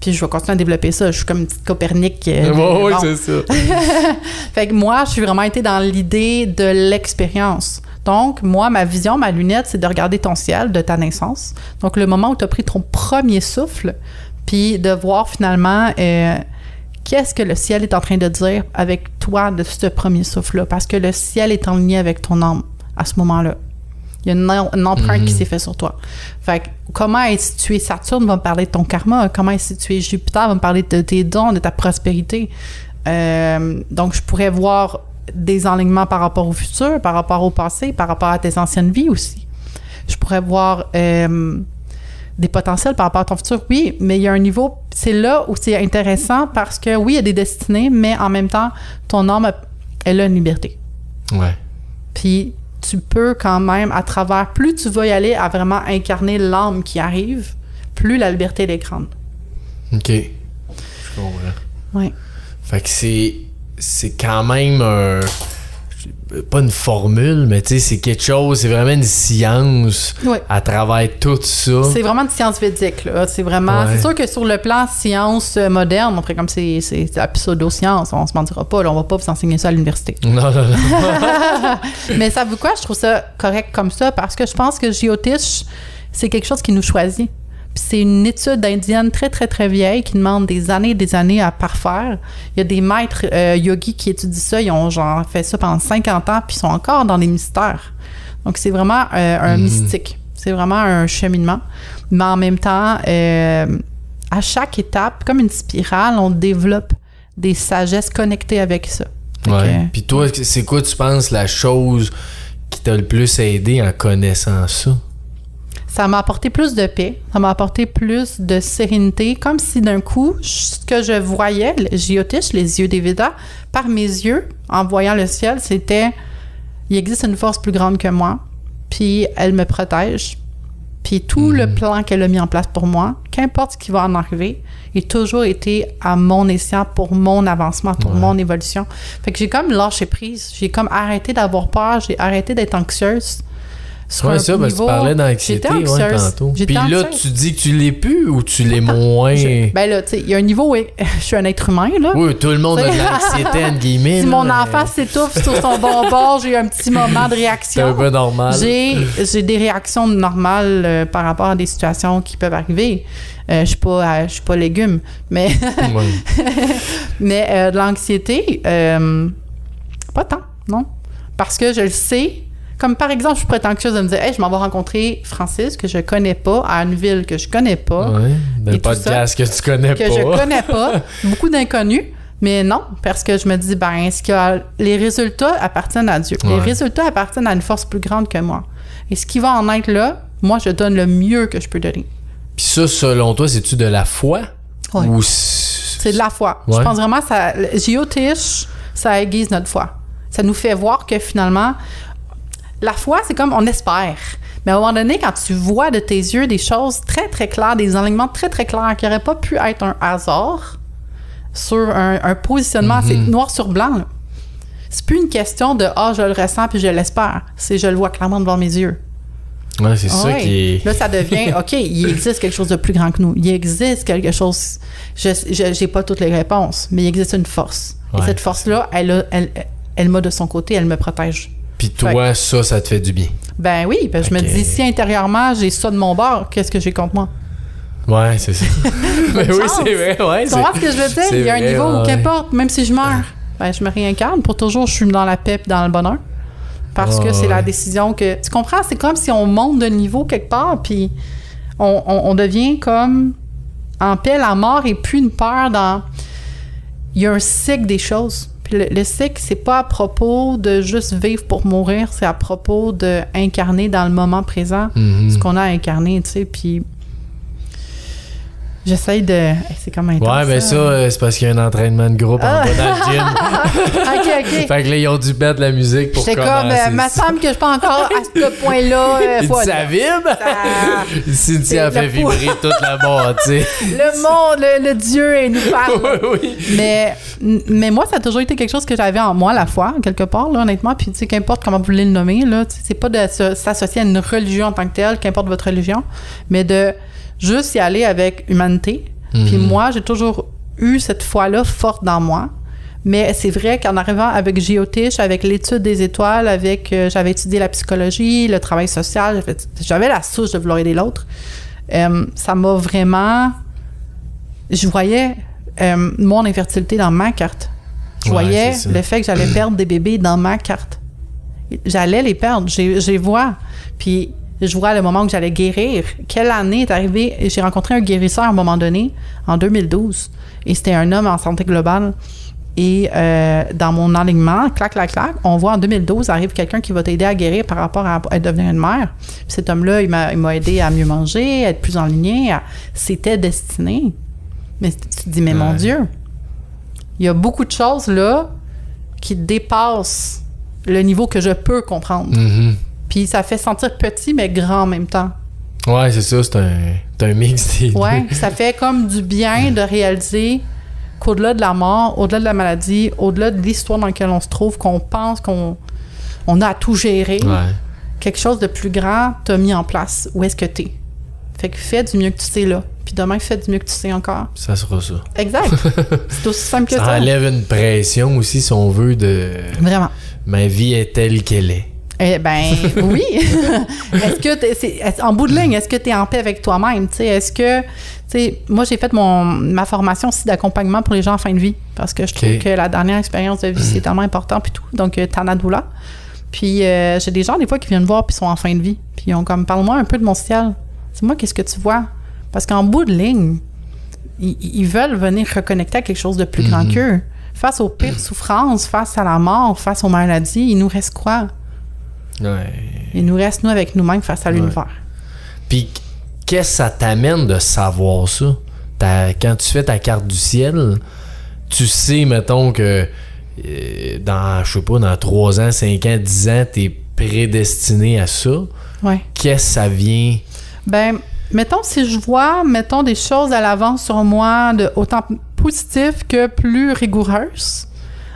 Puis je vais continuer à développer ça. Je suis comme une petite Copernic. Oui, c'est ça. Fait que moi, je suis vraiment été dans l'idée de l'expérience. Donc, moi, ma vision, ma lunette, c'est de regarder ton ciel de ta naissance. Donc, le moment où tu as pris ton premier souffle, puis de voir finalement qu'est-ce que le ciel est en train de dire avec toi de ce premier souffle-là. Parce que le ciel est en lien avec ton âme à ce moment-là. Il y a une empreinte qui s'est faite sur toi. Fait que, comment est situé Saturne va me parler de ton karma? Comment est situé Jupiter va me parler de tes dons, de ta prospérité? Donc, je pourrais voir des enlignements par rapport au futur, par rapport au passé, par rapport à tes anciennes vies aussi. Je pourrais voir des potentiels par rapport à ton futur, oui, mais il y a un niveau, c'est là où c'est intéressant parce que, oui, il y a des destinées, mais en même temps, ton âme, elle a une liberté. Ouais. Puis, tu peux quand même, à travers, plus tu vas y aller à vraiment incarner l'âme qui arrive, plus la liberté, elle est grande. OK. Je comprends. Oui. Fait que c'est quand même pas une formule, mais tu sais, c'est quelque chose, c'est vraiment une science à travers tout ça. C'est vraiment une science védique, là. C'est vraiment... C'est sûr que sur le plan science moderne, on ferait comme c'est la pseudo-science, on se mentira pas, là, on va pas vous enseigner ça à l'université. Non. Mais ça veut quoi? Je trouve ça correct comme ça, parce que je pense que Jyotish, c'est quelque chose qui nous choisit. Puis c'est une étude indienne très, très, très vieille qui demande des années à parfaire. Il y a des maîtres yogis qui étudient ça. Ils ont genre fait ça pendant 50 ans puis ils sont encore dans les mystères. Donc, c'est vraiment un mystique. C'est vraiment un cheminement. Mais en même temps, à chaque étape, comme une spirale, on développe des sagesses connectées avec ça. Ouais. Puis toi, c'est quoi, tu penses, la chose qui t'a le plus aidé en connaissant ça? Ça m'a apporté plus de paix, ça m'a apporté plus de sérénité, comme si d'un coup, ce que je voyais, Jyotish, les yeux des Vedas, par mes yeux, en voyant le ciel, c'était, il existe une force plus grande que moi, puis elle me protège, puis tout le plan qu'elle a mis en place pour moi, qu'importe ce qui va en arriver, il a toujours été à mon escient pour mon avancement, pour mon évolution. Fait que j'ai comme lâché prise, j'ai comme arrêté d'avoir peur, j'ai arrêté d'être anxieuse. sur un ça, niveau... tu parlais d'anxiété tantôt. Puis là, tu dis que tu l'es plus ou tu l'es moins? Ben là, tu sais, il y a un niveau où je suis un être humain, là. Oui, tout le monde a de l'anxiété, entre guillemets. Si là, mon enfant s'étouffe sur son bonbon, j'ai eu un petit moment de réaction. C'est un peu normal. J'ai des réactions normales par rapport à des situations qui peuvent arriver. Je suis pas légume, mais... mais de l'anxiété, pas tant, non. Parce que je le sais... Comme par exemple, je pourrais être anxieuse de me dire « Hey, je m'en vais rencontrer Francis, que je connais pas, à une ville que je connais pas. Oui, » d'un podcast que tu connais pas. Que je connais pas. Beaucoup d'inconnus. Mais non, parce que je me dis « Ben, ce que les résultats appartiennent à Dieu. Ouais. Les résultats appartiennent à une force plus grande que moi. Et ce qui va en être là, moi, je donne le mieux que je peux donner. » Puis ça, selon toi, c'est-tu de la foi? Oui. Ou c'est de la foi. Ouais. Je pense vraiment que ça... Jyotish, ça aiguise notre foi. Ça nous fait voir que finalement... La foi, c'est comme on espère. Mais à un moment donné, quand tu vois de tes yeux des choses très, très claires, des enlignements très, très clairs qui n'auraient pas pu être un hasard sur un positionnement assez noir sur blanc, là. C'est plus une question de « Ah, je le ressens puis je l'espère ». C'est « Je le vois clairement devant mes yeux ». Ouais, c'est ça qui est... Là, ça devient « OK, il existe quelque chose de plus grand que nous. Il existe quelque chose... » Je n'ai pas toutes les réponses, mais il existe une force. Ouais. Et cette force-là, elle m'a de son côté, elle me protège. Puis toi, ça te fait du bien. Ben oui, parce que je me dis, si intérieurement, j'ai ça de mon bord, qu'est-ce que j'ai contre moi? Ouais, c'est ça. Mais oui, c'est vrai, ouais. Tu comprends ce que je veux dire? Il y a un niveau où, qu'importe, même si je meurs, ben je me réincarne. Pour toujours, je suis dans la paix et dans le bonheur. Parce que c'est la décision que... Tu comprends? C'est comme si on monte de niveau quelque part, puis on devient comme en paix, la mort, et puis une peur dans... Il y a un cycle des choses. Puis le cycle, c'est pas à propos de juste vivre pour mourir, c'est à propos d'incarner dans le moment présent ce qu'on a incarné, tu sais, puis j'essaye de... C'est comme intense. Ouais, mais ça, c'est parce qu'il y a un entraînement de groupe en bas dans le gym. OK. Fait que là, ils ont dû mettre la musique pour commencer. C'est comme, me semble que je suis pas encore à ce point-là. Ça vibre? Cynthia a fait vibrer toute la bâtisse. Le monde, le Dieu, elle nous parle. Oui. Mais moi, ça a toujours été quelque chose que j'avais en moi, la foi, quelque part, là, honnêtement. Puis, tu sais, qu'importe comment vous voulez le nommer, là, c'est pas de s'associer à une religion en tant que telle, qu'importe votre religion, mais de... Juste y aller avec humanité. Puis moi, j'ai toujours eu cette foi-là forte dans moi. Mais c'est vrai qu'en arrivant avec Jyotish, avec l'étude des étoiles, avec j'avais étudié la psychologie, le travail social, j'avais la souche de vouloir aider l'autre. Ça m'a vraiment... Je voyais mon infertilité dans ma carte. Je voyais le fait que j'allais perdre des bébés dans ma carte. J'allais les perdre. J'y vois. Puis... Je vois le moment où j'allais guérir. Quelle année est arrivée? J'ai rencontré un guérisseur à un moment donné, en 2012. Et c'était un homme en santé globale. Et dans mon alignement, clac, clac, clac, on voit en 2012, arrive quelqu'un qui va t'aider à guérir par rapport à devenir une mère. Puis cet homme-là, il m'a aidé à mieux manger, à être plus enligné. C'était destiné. Mais tu te dis, mais mon Dieu, il y a beaucoup de choses là qui dépassent le niveau que je peux comprendre. Puis ça fait sentir petit, mais grand en même temps. Ouais, c'est ça, c'est un mix des deux. Ouais, ça fait comme du bien de réaliser qu'au-delà de la mort, au-delà de la maladie, au-delà de l'histoire dans laquelle on se trouve, qu'on pense qu'on a à tout gérer, quelque chose de plus grand t'a mis en place. Où est-ce que t'es? Fait que fais du mieux que tu sais là. Puis demain, fais du mieux que tu sais encore. Ça sera ça. Exact. C'est aussi simple que ça. Ça enlève une pression aussi, si on veut, de... Vraiment. Ma vie est telle qu'elle est. Eh ben oui. En bout de ligne, est-ce que tu es en paix avec toi-même? T'sais, est-ce que... Moi, j'ai fait ma formation aussi d'accompagnement pour les gens en fin de vie parce que je trouve que la dernière expérience de vie, c'est tellement important puis tout. Donc, Tanadoula. Puis, j'ai des gens, des fois, qui viennent me voir puis sont en fin de vie. Puis, ils ont comme, parle-moi un peu de mon ciel. Dis-moi, qu'est-ce que tu vois? Parce qu'en bout de ligne, ils veulent venir reconnecter à quelque chose de plus grand qu'eux. Face aux pires souffrances, face à la mort, face aux maladies, il nous reste quoi? Il nous reste, nous, avec nous-mêmes face à l'univers. Puis, qu'est-ce que ça t'amène de savoir ça? Quand tu fais ta carte du ciel, tu sais, mettons, que dans, je sais pas, dans 3 ans, 5 ans, 10 ans, t'es prédestiné à ça. Qu'est-ce que ça vient? Ben, mettons, si je vois, des choses à l'avance sur moi, autant positives que plus rigoureuses,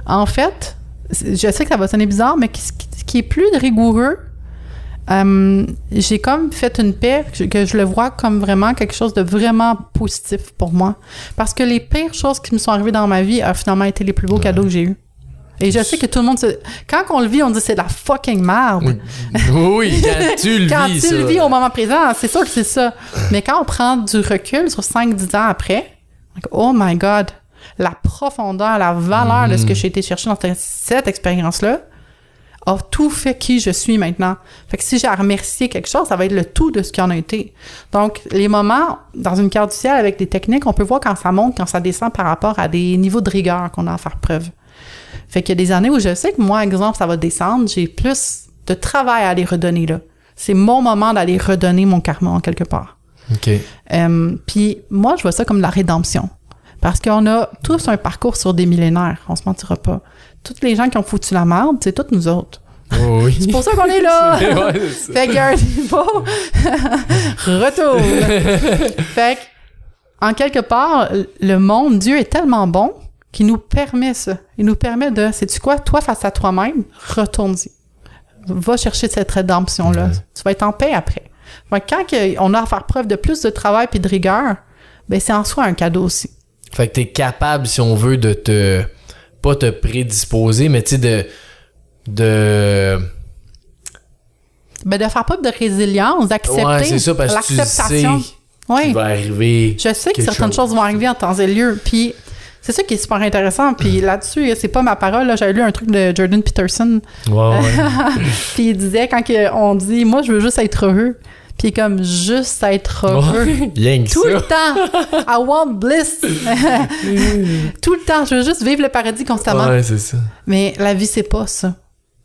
en fait, je sais que ça va sonner bizarre, mais qui est plus rigoureux J'ai comme fait une paix que je le vois comme vraiment quelque chose de vraiment positif pour moi. Parce que les pires choses qui me sont arrivées dans ma vie ont finalement été les plus beaux cadeaux que j'ai eus. Et je sais que tout le monde... Quand on le vit, on dit c'est de la fucking merde. Oui, quand tu le vis, Quand tu le vis au moment présent, c'est sûr que c'est ça. Mais quand on prend du recul sur 5-10 ans après, oh my God, la profondeur, la valeur de ce que j'ai été chercher dans cette expérience-là a tout fait qui je suis maintenant. Fait que si j'ai à remercier quelque chose, ça va être le tout de ce qu'il en a été. Donc, les moments, dans une carte du ciel avec des techniques, on peut voir quand ça monte, quand ça descend par rapport à des niveaux de rigueur qu'on a à faire preuve. Fait qu'il y a des années où je sais que moi, exemple, ça va descendre, j'ai plus de travail à aller redonner là. C'est mon moment d'aller redonner mon karma en quelque part. OK. Puis moi, je vois ça comme la rédemption. Parce qu'on a tous un parcours sur des millénaires, on se mentira pas. Toutes les gens qui ont foutu la merde, c'est toutes nous autres. Oh oui. C'est pour ça qu'on est là! Fait qu'il y a un niveau retour! Fait que, en quelque part, le monde, Dieu est tellement bon qu'il nous permet ça. Il nous permet de, sais-tu quoi, toi face à toi-même, retourne-y. Va chercher cette rédemption-là. Ouais. Tu vas être en paix après. Fait que quand on a à faire preuve de plus de travail et de rigueur, ben c'est en soi un cadeau aussi. Fait que t'es capable, si on veut, de te... pas te prédisposer, mais tu sais, de... Ben, de faire pas de résilience, d'accepter. Ouais, c'est ça, parce que tu sais qu'il va arriver. Je sais que certaines choses vont arriver en temps et lieu, puis c'est ça qui est super intéressant, puis là-dessus, c'est pas ma parole, là, j'avais lu un truc de Jordan Peterson. Ouais. Puis il disait, quand on dit « Moi, je veux juste être heureux », puis comme juste être heureux. Tout ça. Le temps. I want bliss. Tout le temps. Je veux juste vivre le paradis constamment. Ouais, c'est ça. Mais la vie, c'est pas ça.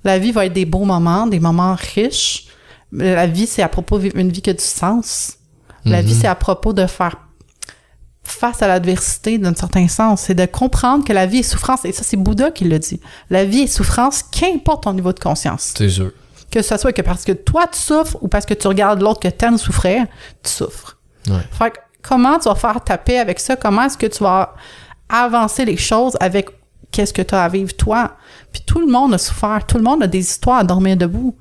La vie va être des beaux moments, des moments riches. La vie, c'est à propos de vivre une vie qui a du sens. La vie, c'est à propos de faire face à l'adversité d'un certain sens. C'est de comprendre que la vie est souffrance. Et ça, c'est Bouddha qui le dit. La vie est souffrance, qu'importe ton niveau de conscience. C'est sûr. Que ce soit que parce que toi, tu souffres ou parce que tu regardes l'autre que t'aimes souffrir, tu souffres. Ouais. Fait que comment tu vas faire ta paix avec ça? Comment est-ce que tu vas avancer les choses avec qu'est-ce que tu as à vivre, toi? Puis tout le monde a souffert. Tout le monde a des histoires à dormir debout.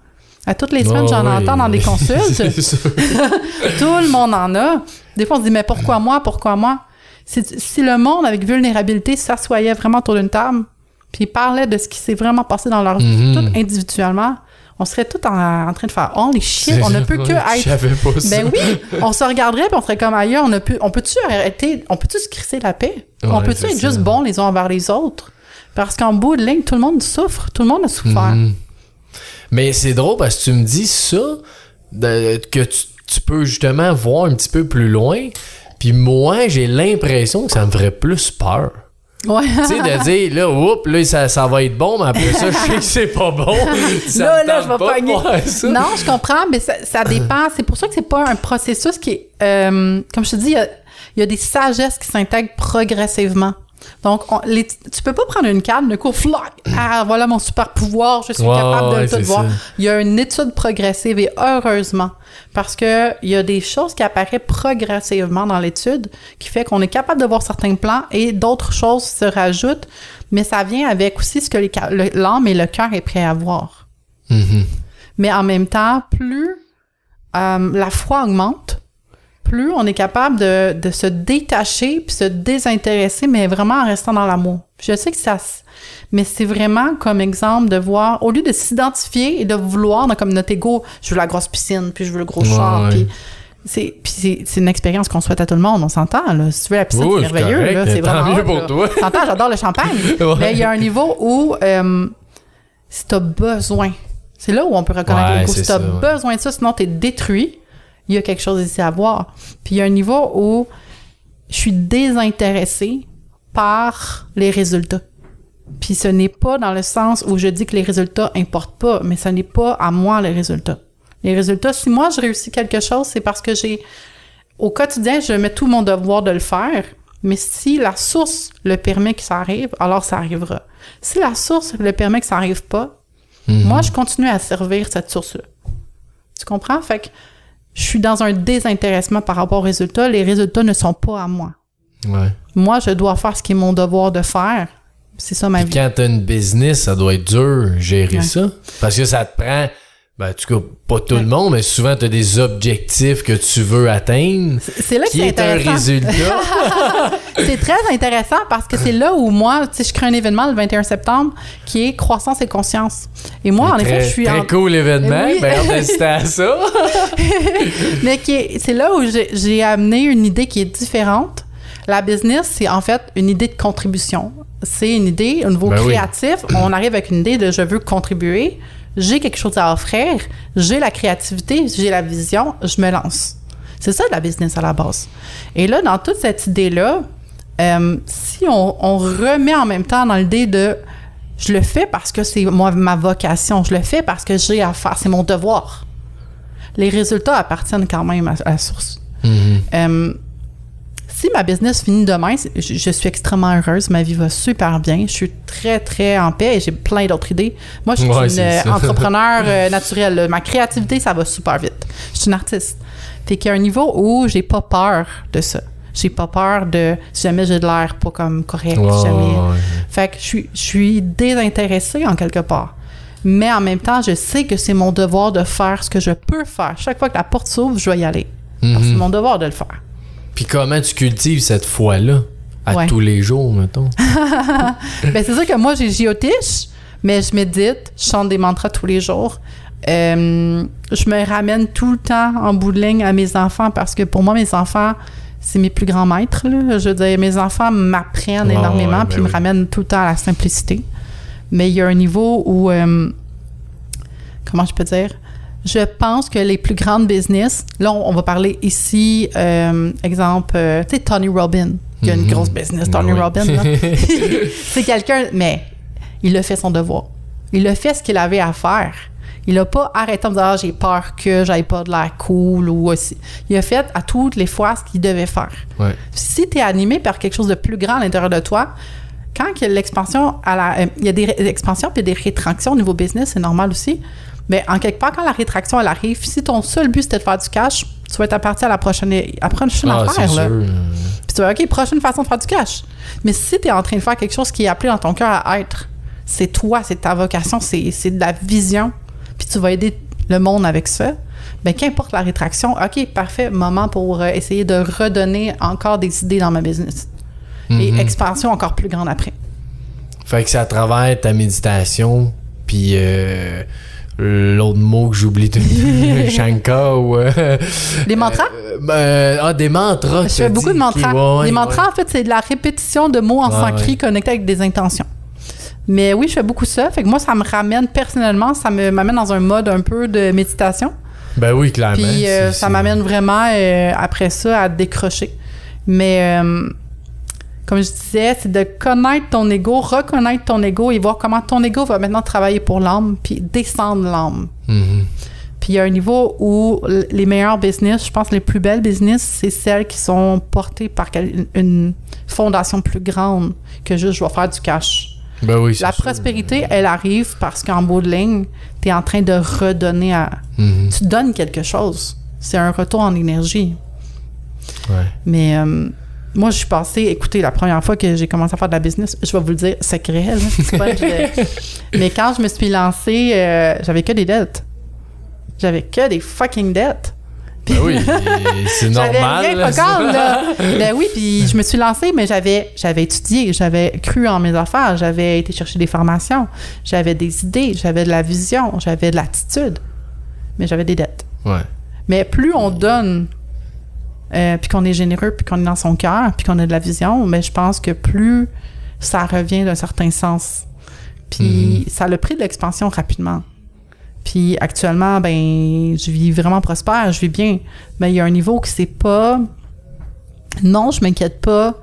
À toutes les semaines, j'en entends dans des consultes. C'est sûr. Tout le monde en a. Des fois, on se dit, mais pourquoi moi? Pourquoi moi? Si le monde, avec vulnérabilité, s'assoyait vraiment autour d'une table puis parlait de ce qui s'est vraiment passé dans leur vie, tout individuellement, on serait tous en train de faire « Holy shit, on ne peut que être... » Ben oui, on se regarderait puis on serait comme ailleurs, on peut-tu se crisser la paix? Ouais, on peut-tu être juste bons les uns envers les autres? Parce qu'en bout de ligne, tout le monde souffre, tout le monde a souffert. Mais c'est drôle parce que tu me dis ça, que tu peux justement voir un petit peu plus loin, puis moi, j'ai l'impression que ça me ferait plus peur. Ouais. Tu sais, de dire, là, oups, là, ça va être bon, mais après ça, je sais que c'est pas bon. Là, je vais pogner. Non, je comprends, mais ça dépend. C'est pour ça que c'est pas un processus qui est... comme je te dis, il y a des sagesses qui s'intègrent progressivement. Donc, tu peux pas prendre une carte de cours, « Ah, voilà mon super pouvoir, je suis capable de tout voir. » Il y a une étude progressive et heureusement, parce qu'il y a des choses qui apparaissent progressivement dans l'étude qui fait qu'on est capable de voir certains plans et d'autres choses se rajoutent, mais ça vient avec aussi ce que l'âme et le cœur est prêt à voir. Mais en même temps, plus la foi augmente, plus on est capable de se détacher puis se désintéresser, mais vraiment en restant dans l'amour. Je sais que ça... Mais c'est vraiment comme exemple de voir, au lieu de s'identifier et de vouloir, dans comme notre ego, je veux la grosse piscine, puis je veux le gros char, puis... C'est une expérience qu'on souhaite à tout le monde, on s'entend, là. Si tu veux la piscine, c'est merveilleux, correct, là, c'est vraiment... mieux pour toi. S'entend, j'adore le champagne. Mais il y a un niveau où, si t'as besoin, c'est là où on peut reconnaître le coup, si t'as besoin de ça, sinon t'es détruit, il y a quelque chose ici à voir. Puis il y a un niveau où je suis désintéressée par les résultats. Puis ce n'est pas dans le sens où je dis que les résultats n'importent pas, mais ce n'est pas à moi les résultats. Les résultats, si moi je réussis quelque chose, c'est parce que au quotidien, je mets tout mon devoir de le faire, mais si la source le permet que ça arrive, alors ça arrivera. Si la source le permet que ça n'arrive pas, moi, je continue à servir cette source-là. Tu comprends? Fait que je suis dans un désintéressement par rapport aux résultats. Les résultats ne sont pas à moi. Ouais. Moi, je dois faire ce qui est mon devoir de faire. C'est ça ma vie. Quand t'as une business, ça doit être dur gérer ça. Parce que ça te prend Ben, en tout cas, pas tout le monde, mais souvent, tu as des objectifs que tu veux atteindre. C'est là que c'est intéressant. Qui est un résultat. C'est très intéressant parce que c'est là où moi, tu sais, je crée un événement le 21 septembre qui est Croissance et conscience. Et moi, en effet, je suis... Très cool événement, oui. Ben, on hésitait à ça. Mais c'est là où j'ai amené une idée qui est différente. La business, c'est en fait une idée de contribution. C'est une idée, au niveau créatif, on arrive avec une idée de « je veux contribuer ». J'ai quelque chose à offrir, j'ai la créativité, j'ai la vision, je me lance. C'est ça de la business à la base. Et là, dans toute cette idée-là, si on remet en même temps dans l'idée de « je le fais parce que c'est ma vocation, je le fais parce que j'ai à faire, c'est mon devoir », les résultats appartiennent quand même à la source. Mm-hmm. Si ma business finit demain, je suis extrêmement heureuse, ma vie va super bien, je suis très, très en paix et j'ai plein d'autres idées. Moi, je suis une entrepreneur naturelle. Ma créativité, ça va super vite. Je suis une artiste. Fait qu'il y a un niveau où j'ai pas peur de ça. J'ai pas peur de si jamais j'ai de l'air pas comme correct. Wow, jamais. Ouais. Fait que je suis désintéressée en quelque part. Mais en même temps, je sais que c'est mon devoir de faire ce que je peux faire. Chaque fois que la porte s'ouvre, je vais y aller. Mm-hmm. Parce que c'est mon devoir de le faire. Puis comment tu cultives cette foi-là à tous les jours, mettons? Ben c'est sûr que moi, j'ai Jyotish, mais je médite, je chante des mantras tous les jours. Je me ramène tout le temps en bout de ligne à mes enfants parce que pour moi, mes enfants, c'est mes plus grands maîtres. Là. Je veux dire, mes enfants m'apprennent énormément puis me ramènent tout le temps à la simplicité. Mais il y a un niveau où... comment je peux dire... Je pense que les plus grandes business, là, on va parler ici, exemple, tu sais, Tony Robbins, qui a une grosse business, Tony Robbins, là. C'est quelqu'un, mais il a fait son devoir. Il a fait ce qu'il avait à faire. Il n'a pas arrêté en me disant, ah, j'ai peur que j'aille pas de l'air cool ou aussi. Il a fait à toutes les fois ce qu'il devait faire. Ouais. Si tu es animé par quelque chose de plus grand à l'intérieur de toi, quand il y a l'expansion, il y a des expansions puis des rétractions au niveau business, c'est normal aussi. Mais en quelque part, quand la rétraction elle arrive, si ton seul but c'était de faire du cash, tu vas être parti à la prochaine affaire. Là. Puis tu vas dire, OK, prochaine façon de faire du cash. Mais si tu es en train de faire quelque chose qui est appelé dans ton cœur à être, c'est toi, c'est ta vocation, c'est de la vision, puis tu vas aider le monde avec ça, bien qu'importe la rétraction, OK, parfait, moment pour essayer de redonner encore des idées dans ma business. Mm-hmm. Et expansion encore plus grande après. Fait que c'est à travers ta méditation, puis... l'autre mot que j'oublie de dire, Shankar ou... des mantras? Des mantras. Je fais beaucoup de mantras. Les mantras, en fait, c'est de la répétition de mots en sanskrit connectés avec des intentions. Mais oui, je fais beaucoup ça. Fait que moi, ça me ramène personnellement, ça m'amène dans un mode un peu de méditation. Ben oui, clairement. Puis ça m'amène vraiment, après ça, à décrocher. Mais... comme je disais, c'est de connaître ton ego, reconnaître ton ego et voir comment ton ego va maintenant travailler pour l'âme puis descendre l'âme. Mm-hmm. Puis il y a un niveau où les meilleurs business, je pense les plus belles business, c'est celles qui sont portées par une fondation plus grande que juste « je vais faire du cash ». Ben oui, la prospérité, elle arrive parce qu'en bout de ligne, tu es en train de redonner à... Mm-hmm. Tu donnes quelque chose. C'est un retour en énergie. Ouais. Mais... moi, je suis passée, écoutez, la première fois que j'ai commencé à faire de la business, je vais vous le dire, secret, là, c'est pas mais quand je me suis lancée, j'avais que des dettes. J'avais que des fucking dettes. Ben oui, c'est normal. Rien là, encore, là. Ben oui, puis je me suis lancée, mais j'avais étudié, j'avais cru en mes affaires, j'avais été chercher des formations, j'avais des idées, j'avais de la vision, j'avais de l'attitude, mais j'avais des dettes. Ouais. Mais plus on donne... puis qu'on est généreux, puis qu'on est dans son cœur, puis qu'on a de la vision, mais je pense que plus ça revient d'un certain sens. Puis ça a le prix de l'expansion rapidement. Puis actuellement, ben je vis vraiment prospère, je vis bien. Mais il y a un niveau que c'est pas... Non, je m'inquiète pas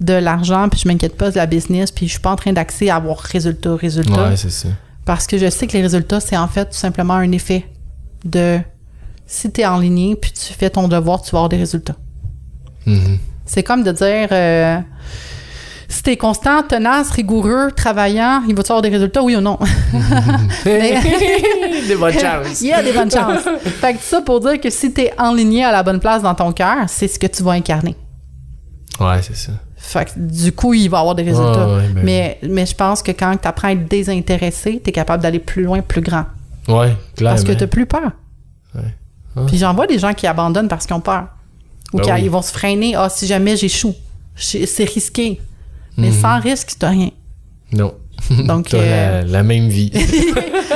de l'argent, puis je m'inquiète pas de la business, puis je suis pas en train d'axer à avoir résultat. Ouais, c'est ça. Parce que je sais que les résultats, c'est en fait tout simplement un effet de... Si tu es en ligne puis tu fais ton devoir, tu vas avoir des résultats. Mm-hmm. C'est comme de dire si tu es constant, tenace, rigoureux, travaillant, il va-tu avoir des résultats, oui ou non? Mm-hmm. Des bonnes chances. Il y a des bonnes chances. Fait que ça pour dire que si tu es en ligne à la bonne place dans ton cœur, c'est ce que tu vas incarner. Ouais, c'est ça. Fait que du coup, il va avoir des résultats. Oh, ouais, mais je pense que quand tu apprends à être désintéressé, tu es capable d'aller plus loin, plus grand. Ouais, clairement. Parce que t'as plus peur. Ouais. Ah. Puis j'en vois des gens qui abandonnent parce qu'ils ont peur. Ou ben ils vont se freiner. Ah, si jamais j'échoue, c'est risqué. Mais sans risque, t'as rien. Non. Donc, t'as la même vie.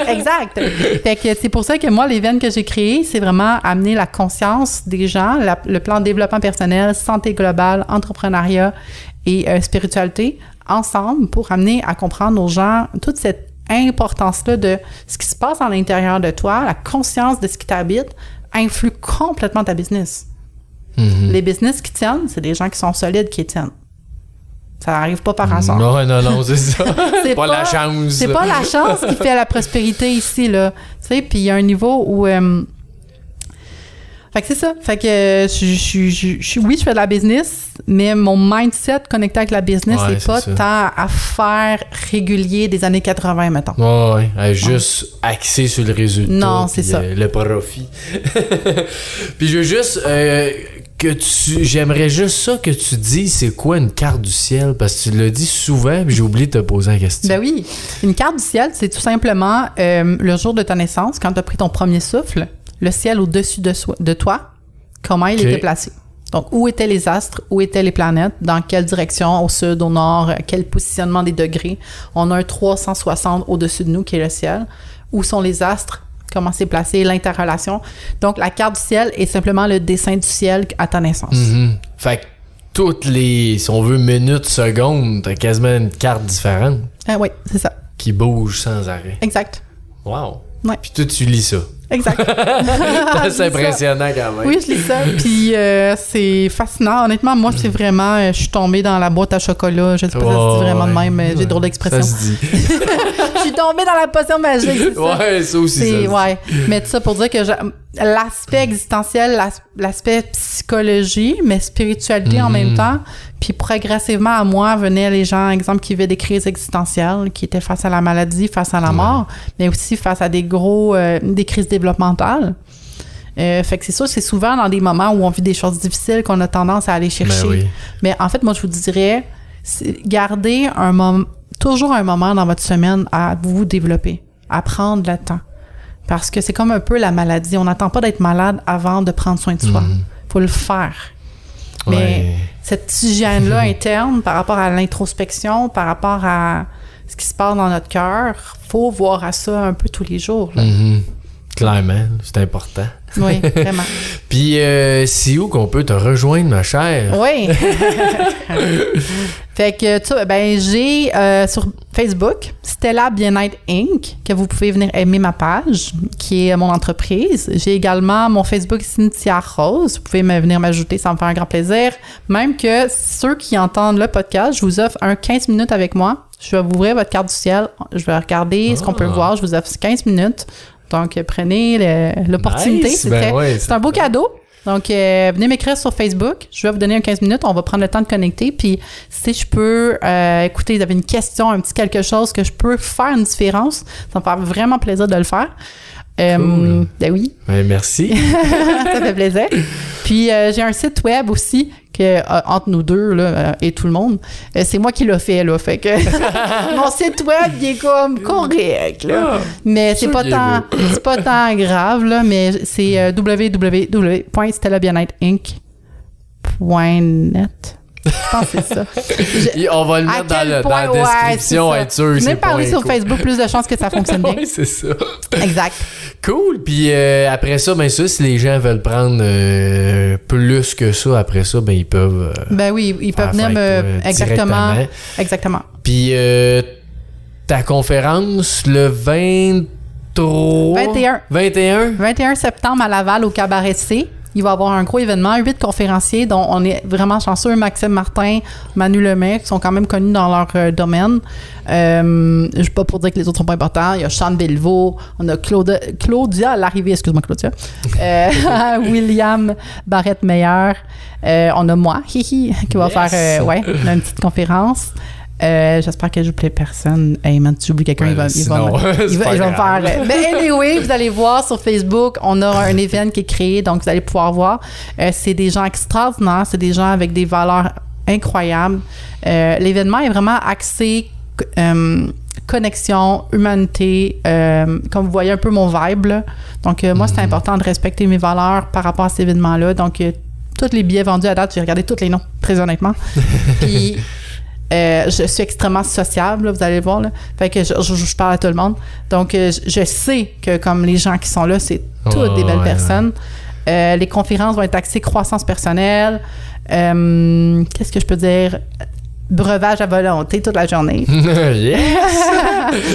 Exact. Fait que c'est pour ça que moi, les veines que j'ai créées, c'est vraiment amener la conscience des gens, le plan de développement personnel, santé globale, entrepreneuriat et spiritualité ensemble pour amener à comprendre aux gens toute cette importance-là de ce qui se passe à l'intérieur de toi, la conscience de ce qui t'habite influe complètement ta business. Mm-hmm. Les business qui tiennent, c'est des gens qui sont solides qui tiennent. Ça n'arrive pas par hasard. Non, c'est ça. C'est pas la chance. C'est pas la chance qui fait la prospérité ici, là. Tu sais, puis il y a un niveau où... Fait que c'est ça. Fait que je fais de la business, mais mon mindset connecté avec la business n'est pas tant à faire régulier des années 80, mettons. Juste axé sur le résultat. Non, c'est ça. Le profit. Puis je veux juste... j'aimerais juste ça que tu dis c'est quoi une carte du ciel, parce que tu le dis souvent puis j'ai oublié de te poser la question. Ben oui, une carte du ciel, c'est tout simplement le jour de ta naissance, quand tu as pris ton premier souffle, le ciel au-dessus de toi, comment il était placé. Donc, où étaient les astres, où étaient les planètes, dans quelle direction, au sud, au nord, quel positionnement des degrés. On a un 360 au-dessus de nous qui est le ciel. Où sont les astres? Comment c'est placé, l'interrelation. Donc, la carte du ciel est simplement le dessin du ciel à ta naissance. Mm-hmm. Fait que toutes les, si on veut, minutes, secondes, t'as quasiment une carte différente. Oui, c'est ça. Qui bouge sans arrêt. Exact. Wow. Ouais. Puis toi, tu lis ça. Exact. C'est impressionnant quand même. Oui, je lis ça. Puis c'est fascinant. Honnêtement, moi, c'est vraiment... je suis tombée dans la boîte à chocolat. Je ne sais pas si ça se dit vraiment de même. J'ai drôle d'expression. Ça se dit. Je suis tombée dans la potion magique. Ouais, ça aussi, ça. Mais tout ça pour dire que l'aspect existentiel, l'aspect psychologie, mais spiritualité en même temps. Puis progressivement, à moi, venaient les gens, exemple, qui vivaient des crises existentielles, qui étaient face à la maladie, face à la mort, mais aussi face à des gros... des crises développementales. Fait que c'est sûr, c'est souvent dans des moments où on vit des choses difficiles qu'on a tendance à aller chercher. Ben oui. Mais en fait, moi, je vous dirais, gardez toujours un moment dans votre semaine à vous développer, à prendre le temps. Parce que c'est comme un peu la maladie. On n'attend pas d'être malade avant de prendre soin de soi. Il faut le faire. Mais cette hygiène-là interne par rapport à l'introspection, par rapport à ce qui se passe dans notre cœur, faut voir à ça un peu tous les jours. Là. Mm-hmm. Clairement, c'est important. Oui, vraiment. Puis, c'est où qu'on peut te rejoindre, ma chère? Oui. Fait que, j'ai sur Facebook, Stella Bien-être Inc., que vous pouvez venir aimer ma page, qui est mon entreprise. J'ai également mon Facebook Cynthia Rose. Vous pouvez venir m'ajouter, ça me fait un grand plaisir. Même que ceux qui entendent le podcast, je vous offre 15 minutes avec moi. Je vais vous ouvrir votre carte du ciel. Je vais regarder ce qu'on peut voir. Je vous offre 15 minutes. Donc, prenez l'opportunité. Nice, c'est un beau cadeau. Donc, venez m'écrire sur Facebook. Je vais vous donner 15 minutes. On va prendre le temps de connecter. Puis, si je peux, écoutez, vous avez une question, un petit quelque chose que je peux faire une différence, ça me fait vraiment plaisir de le faire. Cool. Ben oui. Ouais, merci. Ça fait plaisir. Puis, j'ai un site web aussi que, entre nous deux là, et tout le monde. C'est moi qui l'ai fait, là. Fait que mon site web, il est comme correct, là. Mais c'est pas tant grave, là. Mais c'est www.stellabienêtre.net. Je pense que c'est ça. On va le mettre dans la description, être sûr. Même parler sur Facebook, plus de chances que ça fonctionne bien. Oui, c'est ça. Exact. Cool. Puis après ça, bien sûr, si les gens veulent prendre plus que ça, après ça, bien, ils peuvent. Ils peuvent venir. Exactement. Exactement. Puis ta conférence, le 21 septembre à Laval, au Cabaret C. Il va y avoir un gros événement, 8 conférenciers dont on est vraiment chanceux, Maxime Martin, Manu Lemay, qui sont quand même connus dans leur domaine. Je ne sais pas pour dire que les autres sont pas importants. Il y a Sean Bellevaux, on a Claudia à l'arrivée, excuse-moi Claudia, William Barrette Mayer, on a moi, qui va faire une petite conférence. J'espère que j'oublie personne. Hey, man, tu oublies quelqu'un, il va me faire. Mais anyway, vous allez voir sur Facebook, on a un événement qui est créé, donc vous allez pouvoir voir. C'est des gens extraordinaires, c'est des gens avec des valeurs incroyables. L'événement est vraiment axé connexion, humanité, comme vous voyez un peu mon vibe, là. Donc, moi, c'est important de respecter mes valeurs par rapport à cet événement-là. Donc, tous les billets vendus à date, j'ai regardé tous les noms, très honnêtement. Puis, je suis extrêmement sociable, là, vous allez le voir, là. Fait que je parle à tout le monde. Donc, je sais que comme les gens qui sont là, c'est toutes des belles personnes. Ouais. Les conférences vont être axées croissance personnelle. Qu'est-ce que je peux dire? Breuvage à volonté toute la journée. Yes!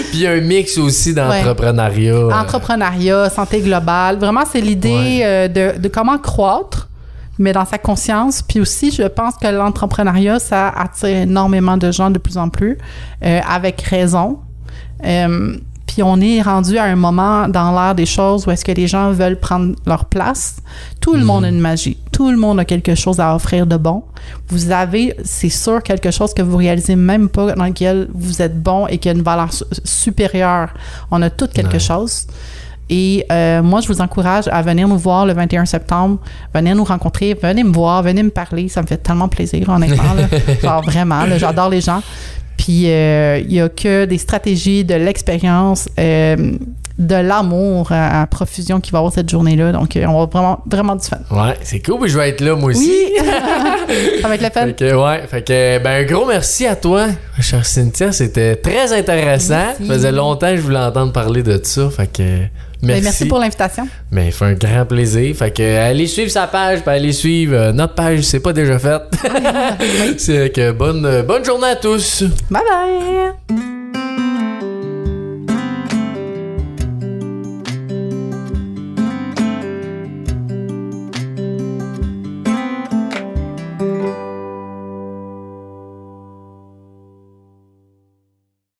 Puis un mix aussi d'entrepreneuriat. Ouais. Entrepreneuriat, santé globale. Vraiment, c'est l'idée de comment croître, mais dans sa conscience. Puis aussi, je pense que l'entrepreneuriat, ça attire énormément de gens de plus en plus, avec raison. Puis on est rendu à un moment dans l'ère des choses où est-ce que les gens veulent prendre leur place. Tout le monde a une magie. Tout le monde a quelque chose à offrir de bon. Vous avez, c'est sûr, quelque chose que vous réalisez même pas dans lequel vous êtes bon et qui a une valeur supérieure. On a toutes quelque chose. Et moi, je vous encourage à venir nous voir le 21 septembre. Venez nous rencontrer. Venez me voir. Venez me parler. Ça me fait tellement plaisir, honnêtement. Là. Genre, vraiment. Là, j'adore les gens. Puis, il n'y a que des stratégies, de l'expérience, de l'amour à profusion qu'il va y avoir cette journée-là. Donc, on va vraiment, vraiment du fun. Ouais, c'est cool. Je vais être là, moi aussi. Oui! Avec la peine. Fait que, ben, un gros merci à toi, chère Cynthia. C'était très intéressant. Merci. Ça faisait longtemps que je voulais entendre parler de ça. Fait que... Merci. Ben, merci pour l'invitation. Mais fait un grand plaisir. Fait que allez suivre sa page, puis allez suivre notre page, c'est pas déjà fait. C'est que bonne journée à tous. Bye bye.